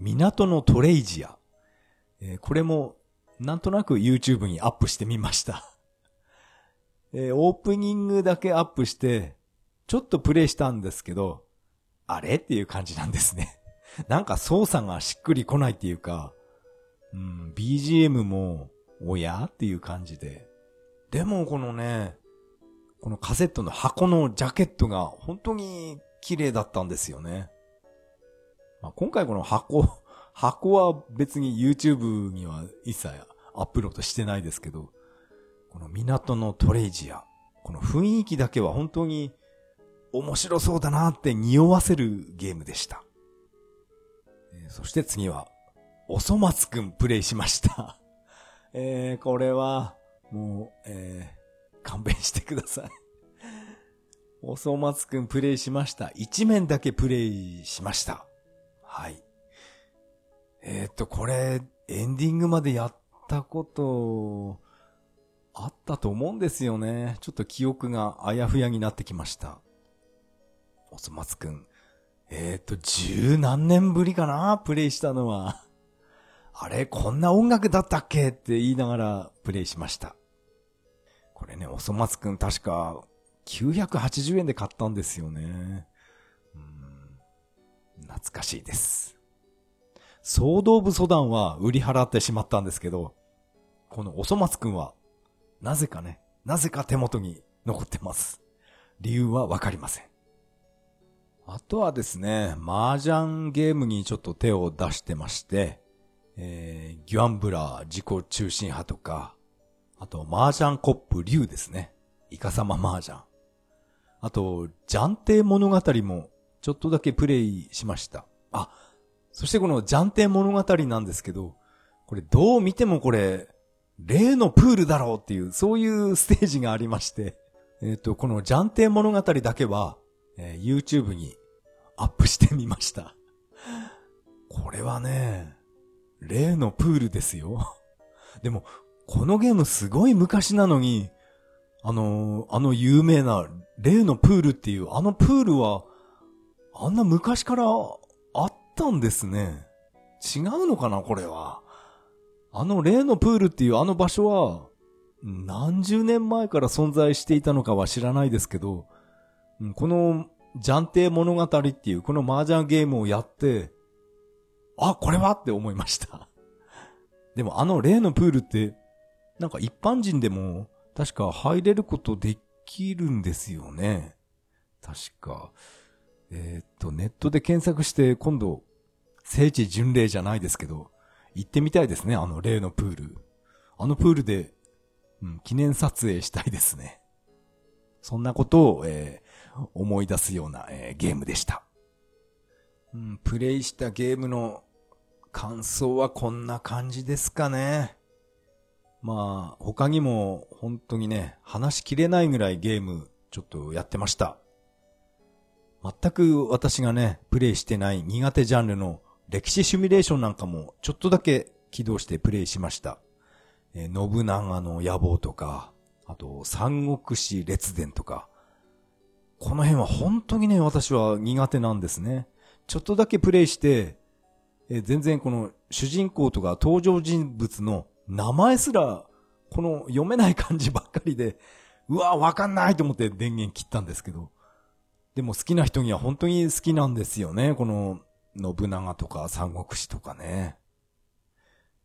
港のトレイジア、えー、これもなんとなく YouTube にアップしてみました、えー。オープニングだけアップして、ちょっとプレイしたんですけど、あれっていう感じなんですね。なんか操作がしっくりこないっていうか、うん、ビージーエム も、おやっていう感じで。でもこのね、このカセットの箱のジャケットが本当に綺麗だったんですよね。まあ、今回この箱、箱は別に YouTube には一切アップロードしてないですけど、この港のトレジア、この雰囲気だけは本当に面白そうだなって匂わせるゲームでした。えー、そして次は、おそ松くんプレイしました。えー、これは、もう、えー、勘弁してください。おそ松くんプレイしました。一面だけプレイしました。はい。えー、っと、これ、エンディングまでやったこと、あったと思うんですよね。ちょっと記憶があやふやになってきました。おそ松くん。えー、っと、十何年ぶりかな、プレイしたのは。あれこんな音楽だったっけって言いながらプレイしました。これね、おそ松くん確かきゅうひゃくはちじゅうえんで買ったんですよね。うーん、懐かしいです。総動部ソダンは売り払ってしまったんですけど、このおそ松くんはなぜかね、なぜか手元に残ってます。理由はわかりません。あとはですね、麻雀ゲームにちょっと手を出してまして、えー、ギャンブラー自己中心派とか、あと麻雀コップ竜ですね。イカサマ麻雀。あとジャンテイ物語もちょっとだけプレイしました。あ、そしてこのジャンテイ物語なんですけど、これどう見てもこれ例のプールだろうっていうそういうステージがありまして、えっとこのジャンテイ物語だけは、えー、YouTube にアップしてみました。これはね。例のプールですよ。でも、このゲームすごい昔なのに、あの、あの有名な例のプールっていう、あのプールは、あんな昔からあったんですね。違うのかな、これは。あの例のプールっていうあの場所は、何十年前から存在していたのかは知らないですけど、このジャンテイ物語っていう、この麻雀ゲームをやって、あ、これはって思いました。でもあの例のプールって、なんか一般人でも確か入れることできるんですよね。確か。えー、っと、ネットで検索して今度、聖地巡礼じゃないですけど、行ってみたいですね、あの例のプール。あのプールで、うん、記念撮影したいですね。そんなことを、えー、思い出すような、えー、ゲームでした、うん。プレイしたゲームの感想はこんな感じですかね。まあ、他にも本当にね、話しきれないぐらいゲームちょっとやってました。全く私がね、プレイしてない苦手ジャンルの歴史シミュレーションなんかもちょっとだけ起動してプレイしました。えー、信長の野望とか、あと三国志列伝とか、この辺は本当にね、私は苦手なんですね。ちょっとだけプレイして、えー、全然この主人公とか登場人物の名前すらこの読めない感じばっかりで、うわわかんないと思って電源切ったんですけど、でも好きな人には本当に好きなんですよね、この信長とか三国志とかね。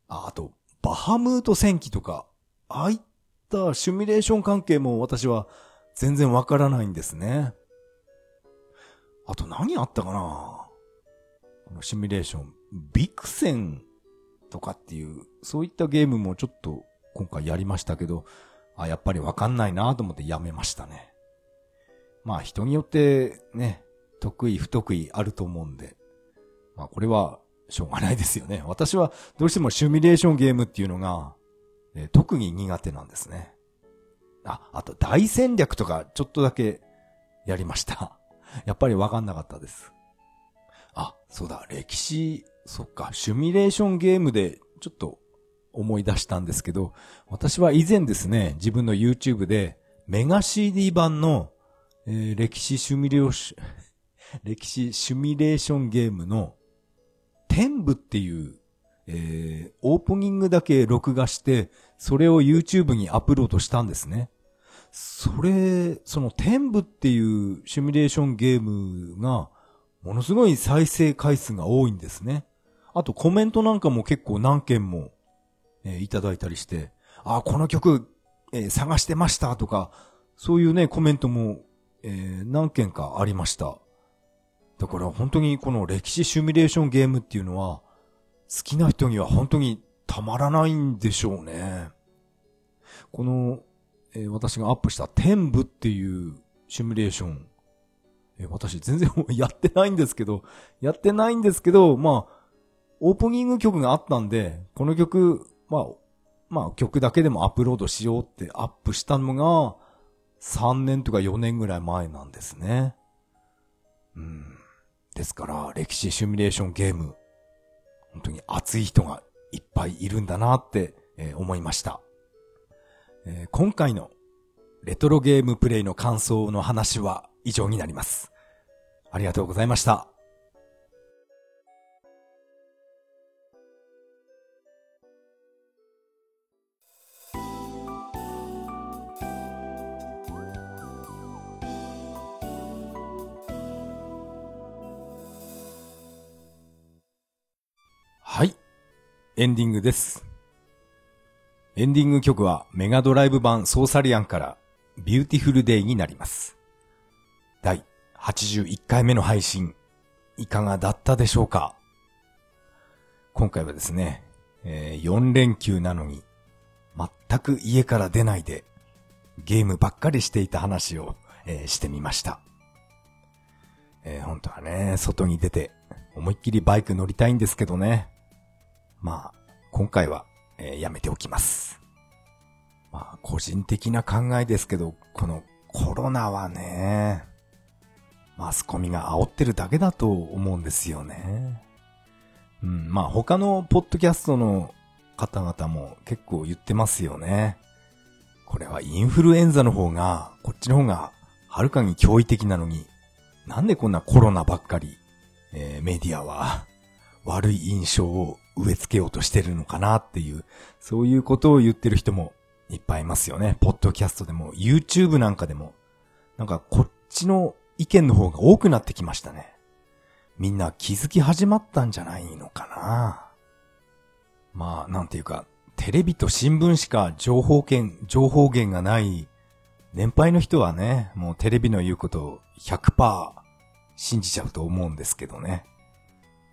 あ、あとバハムート戦記とか、ああいったシミュレーション関係も私は全然わからないんですね。あと何あったかな、このシミュレーション、ビクセンとかっていうそういったゲームもちょっと今回やりましたけど、あ、やっぱりわかんないなと思ってやめましたね。まあ人によってね、得意不得意あると思うんで、まあこれはしょうがないですよね。私はどうしてもシミュレーションゲームっていうのが、えー、特に苦手なんですね。あ、あと大戦略とかちょっとだけやりました。やっぱりわかんなかったです。あ、そうだ、歴史、そっか、シミュレーションゲームでちょっと思い出したんですけど、私は以前ですね、自分の YouTube でメガ シーディー 版のえー、歴史シミュレーション、歴史シミュレーションゲームの天部っていう、えー、オープニングだけ録画して、それを YouTube にアップロードしたんですね。それ、その天部っていうシミュレーションゲームが、ものすごい再生回数が多いんですね。あとコメントなんかも結構何件も、えー、いただいたりして、あ、この曲、えー、探してましたとか、そういうね、コメントもえー、何件かありました。だから本当にこの歴史シミュレーションゲームっていうのは好きな人には本当にたまらないんでしょうね。この、えー、私がアップした天部っていうシミュレーション、えー、私全然やってないんですけど、やってないんですけど、まあオープニング曲があったんで、この曲、まあまあ曲だけでもアップロードしようってアップしたのが、さんねんとかよねんぐらい前なんですね。うん。ですから、歴史シミュレーションゲーム、本当に熱い人がいっぱいいるんだなって、えー、思いました、えー。今回のレトロゲームプレイの感想の話は以上になります。ありがとうございました。エンディングです。エンディング曲はメガドライブ版ソーサリアンからビューティフルデイになります。だいはちじゅういっかいめの配信、いかがだったでしょうか？今回はですね、えー、よん連休なのに全く家から出ないでゲームばっかりしていた話を、えー、してみました。えー、本当はね、外に出て思いっきりバイク乗りたいんですけどね。まあ、今回は、えー、やめておきます。まあ、個人的な考えですけど、このコロナはね、マスコミが煽ってるだけだと思うんですよね。うん、まあ他のポッドキャストの方々も結構言ってますよね。これはインフルエンザの方が、こっちの方がはるかに驚異的なのに、なんでこんなコロナばっかり、えー、メディアは悪い印象を植え付けようとしてるのかなっていう、そういうことを言ってる人もいっぱいいますよね。ポッドキャストでも YouTube なんかでも、なんかこっちの意見の方が多くなってきましたね。みんな気づき始まったんじゃないのかな。まあなんていうか、テテレビと新聞しか情報源、情報源がない年配の人はね、もうテレビの言うことを ひゃくパーセント 信じちゃうと思うんですけどね。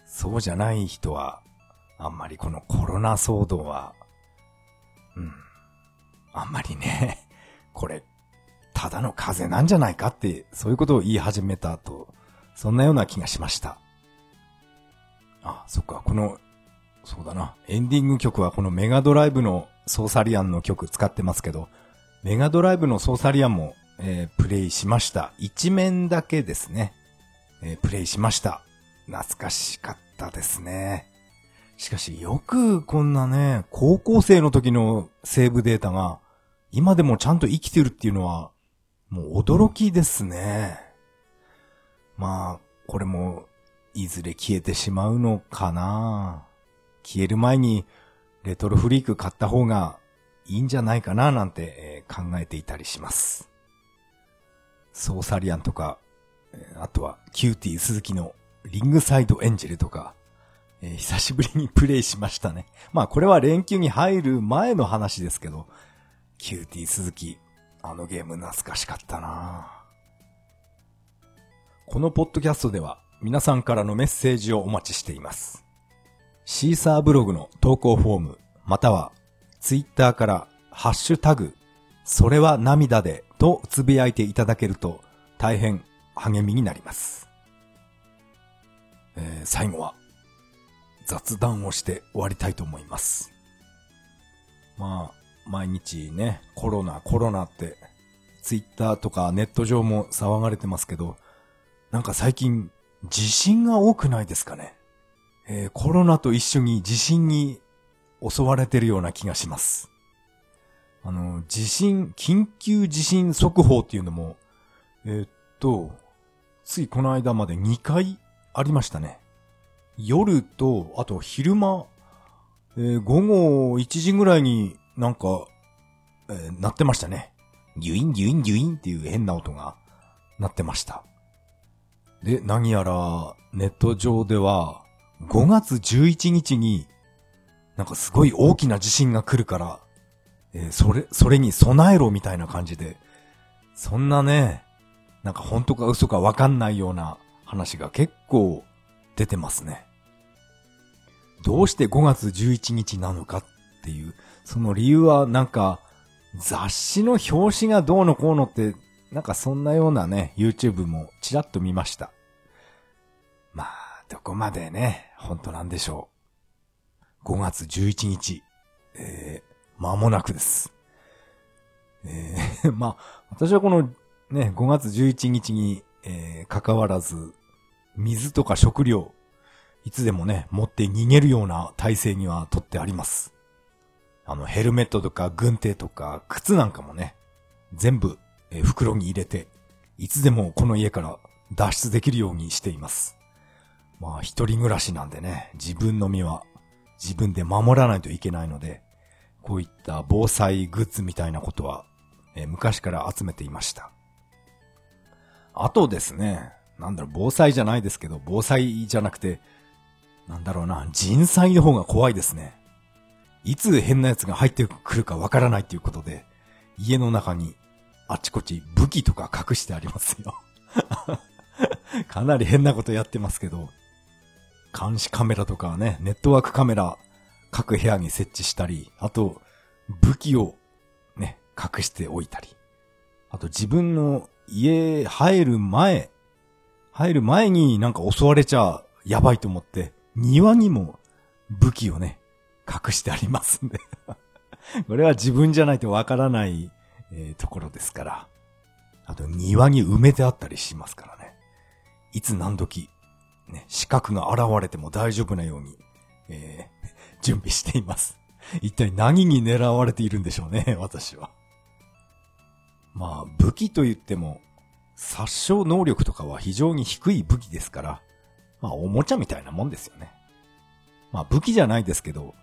そうじゃない人は、あんまりこのコロナ騒動は、うん、あんまりね、これ、ただの風邪なんじゃないかって、そういうことを言い始めたと、そんなような気がしました。あ、そっか、この、そうだな、エンディング曲はこのメガドライブのソーサリアンの曲使ってますけど、メガドライブのソーサリアンも、えー、プレイしました。一面だけですね、えー、プレイしました。懐かしかったですね。しかしよくこんなね、高校生の時のセーブデータが今でもちゃんと生きてるっていうのはもう驚きですね。まあこれもいずれ消えてしまうのかな。消える前にレトロフリーク買った方がいいんじゃないかななんて考えていたりします。ソーサリアンとか、あとはキューティー鈴木のリングサイドエンジェルとか、えー、久しぶりにプレイしましたね。まあこれは連休に入る前の話ですけど、キューティー鈴木、あのゲーム懐かしかったな。このポッドキャストでは皆さんからのメッセージをお待ちしています。シーサーブログの投稿フォーム、またはツイッターからハッシュタグそれは涙でとつぶやいていただけると大変励みになります。えー、最後は雑談をして終わりたいと思います。まあ毎日ね、コロナコロナってツイッターとかネット上も騒がれてますけど、なんか最近地震が多くないですかね。えー、コロナと一緒に地震に襲われてるような気がします。あの地震緊急地震速報っていうのもえー、っとついこの間までにかいありましたね。夜と、あと昼間、えー、午後いちじぐらいになんか、えー、鳴ってましたね。ギュインギュインギュインっていう変な音が鳴ってました。で、何やらネット上ではごがつじゅういちにちになんかすごい大きな地震が来るから、えー、それ、それに備えろみたいな感じで、そんなね、なんか本当か嘘かわかんないような話が結構出てますね。どうしてごがつじゅういちにちなのかっていう、その理由はなんか雑誌の表紙がどうのこうのって、なんかそんなようなね YouTube もちらっと見ました。まあどこまでね本当なんでしょう。ごがつじゅういちにち、えー、間もなくです。えー、まあ私はこのねごがつじゅういちにちに、えー、関わらず水とか食料、いつでもね、持って逃げるような体制にはとってあります。あの、ヘルメットとか軍手とか靴なんかもね、全部え袋に入れて、いつでもこの家から脱出できるようにしています。まあ、一人暮らしなんでね、自分の身は自分で守らないといけないので、こういった防災グッズみたいなことは、え昔から集めていました。あとですね、なんだろう、防災じゃないですけど、防災じゃなくて、なんだろうな、人災の方が怖いですね。いつ変なやつが入ってくるかわからないということで、家の中にあちこち武器とか隠してありますよ。かなり変なことやってますけど、監視カメラとかね、ネットワークカメラ各部屋に設置したり、あと武器をね、隠しておいたり、あと自分の家入る前、入る前になんか襲われちゃやばいと思って、庭にも武器をね、隠してありますんで。これは自分じゃないとわからない、えー、ところですから。あと庭に埋めてあったりしますからね。いつ何時、ね、死角が現れても大丈夫なように、えー、準備しています。一体何に狙われているんでしょうね、私は。まあ、武器と言っても、殺傷能力とかは非常に低い武器ですから、まあおもちゃみたいなもんですよね。まあ武器じゃないですけど、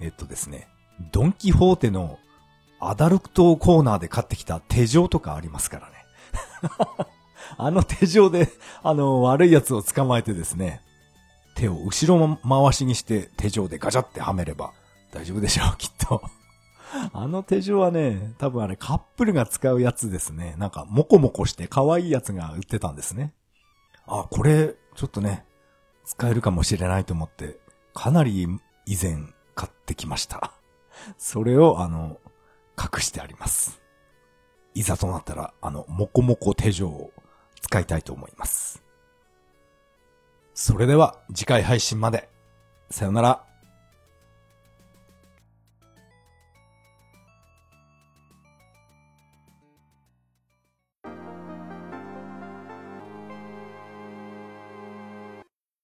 えっとですね、ドンキホーテのアダルトコーナーで買ってきた手錠とかありますからね。あの手錠で、あの悪いやつを捕まえてですね、手を後ろ回しにして手錠でガチャってはめれば大丈夫でしょう、きっと。あの手錠はね、多分あれカップルが使うやつですね。なんかモコモコして可愛いやつが売ってたんですね。あ、これちょっとね、使えるかもしれないと思って、かなり以前買ってきました。それをあの、隠してあります。いざとなったら、あの、モコモコ手錠を使いたいと思います。それでは次回配信まで。さよなら。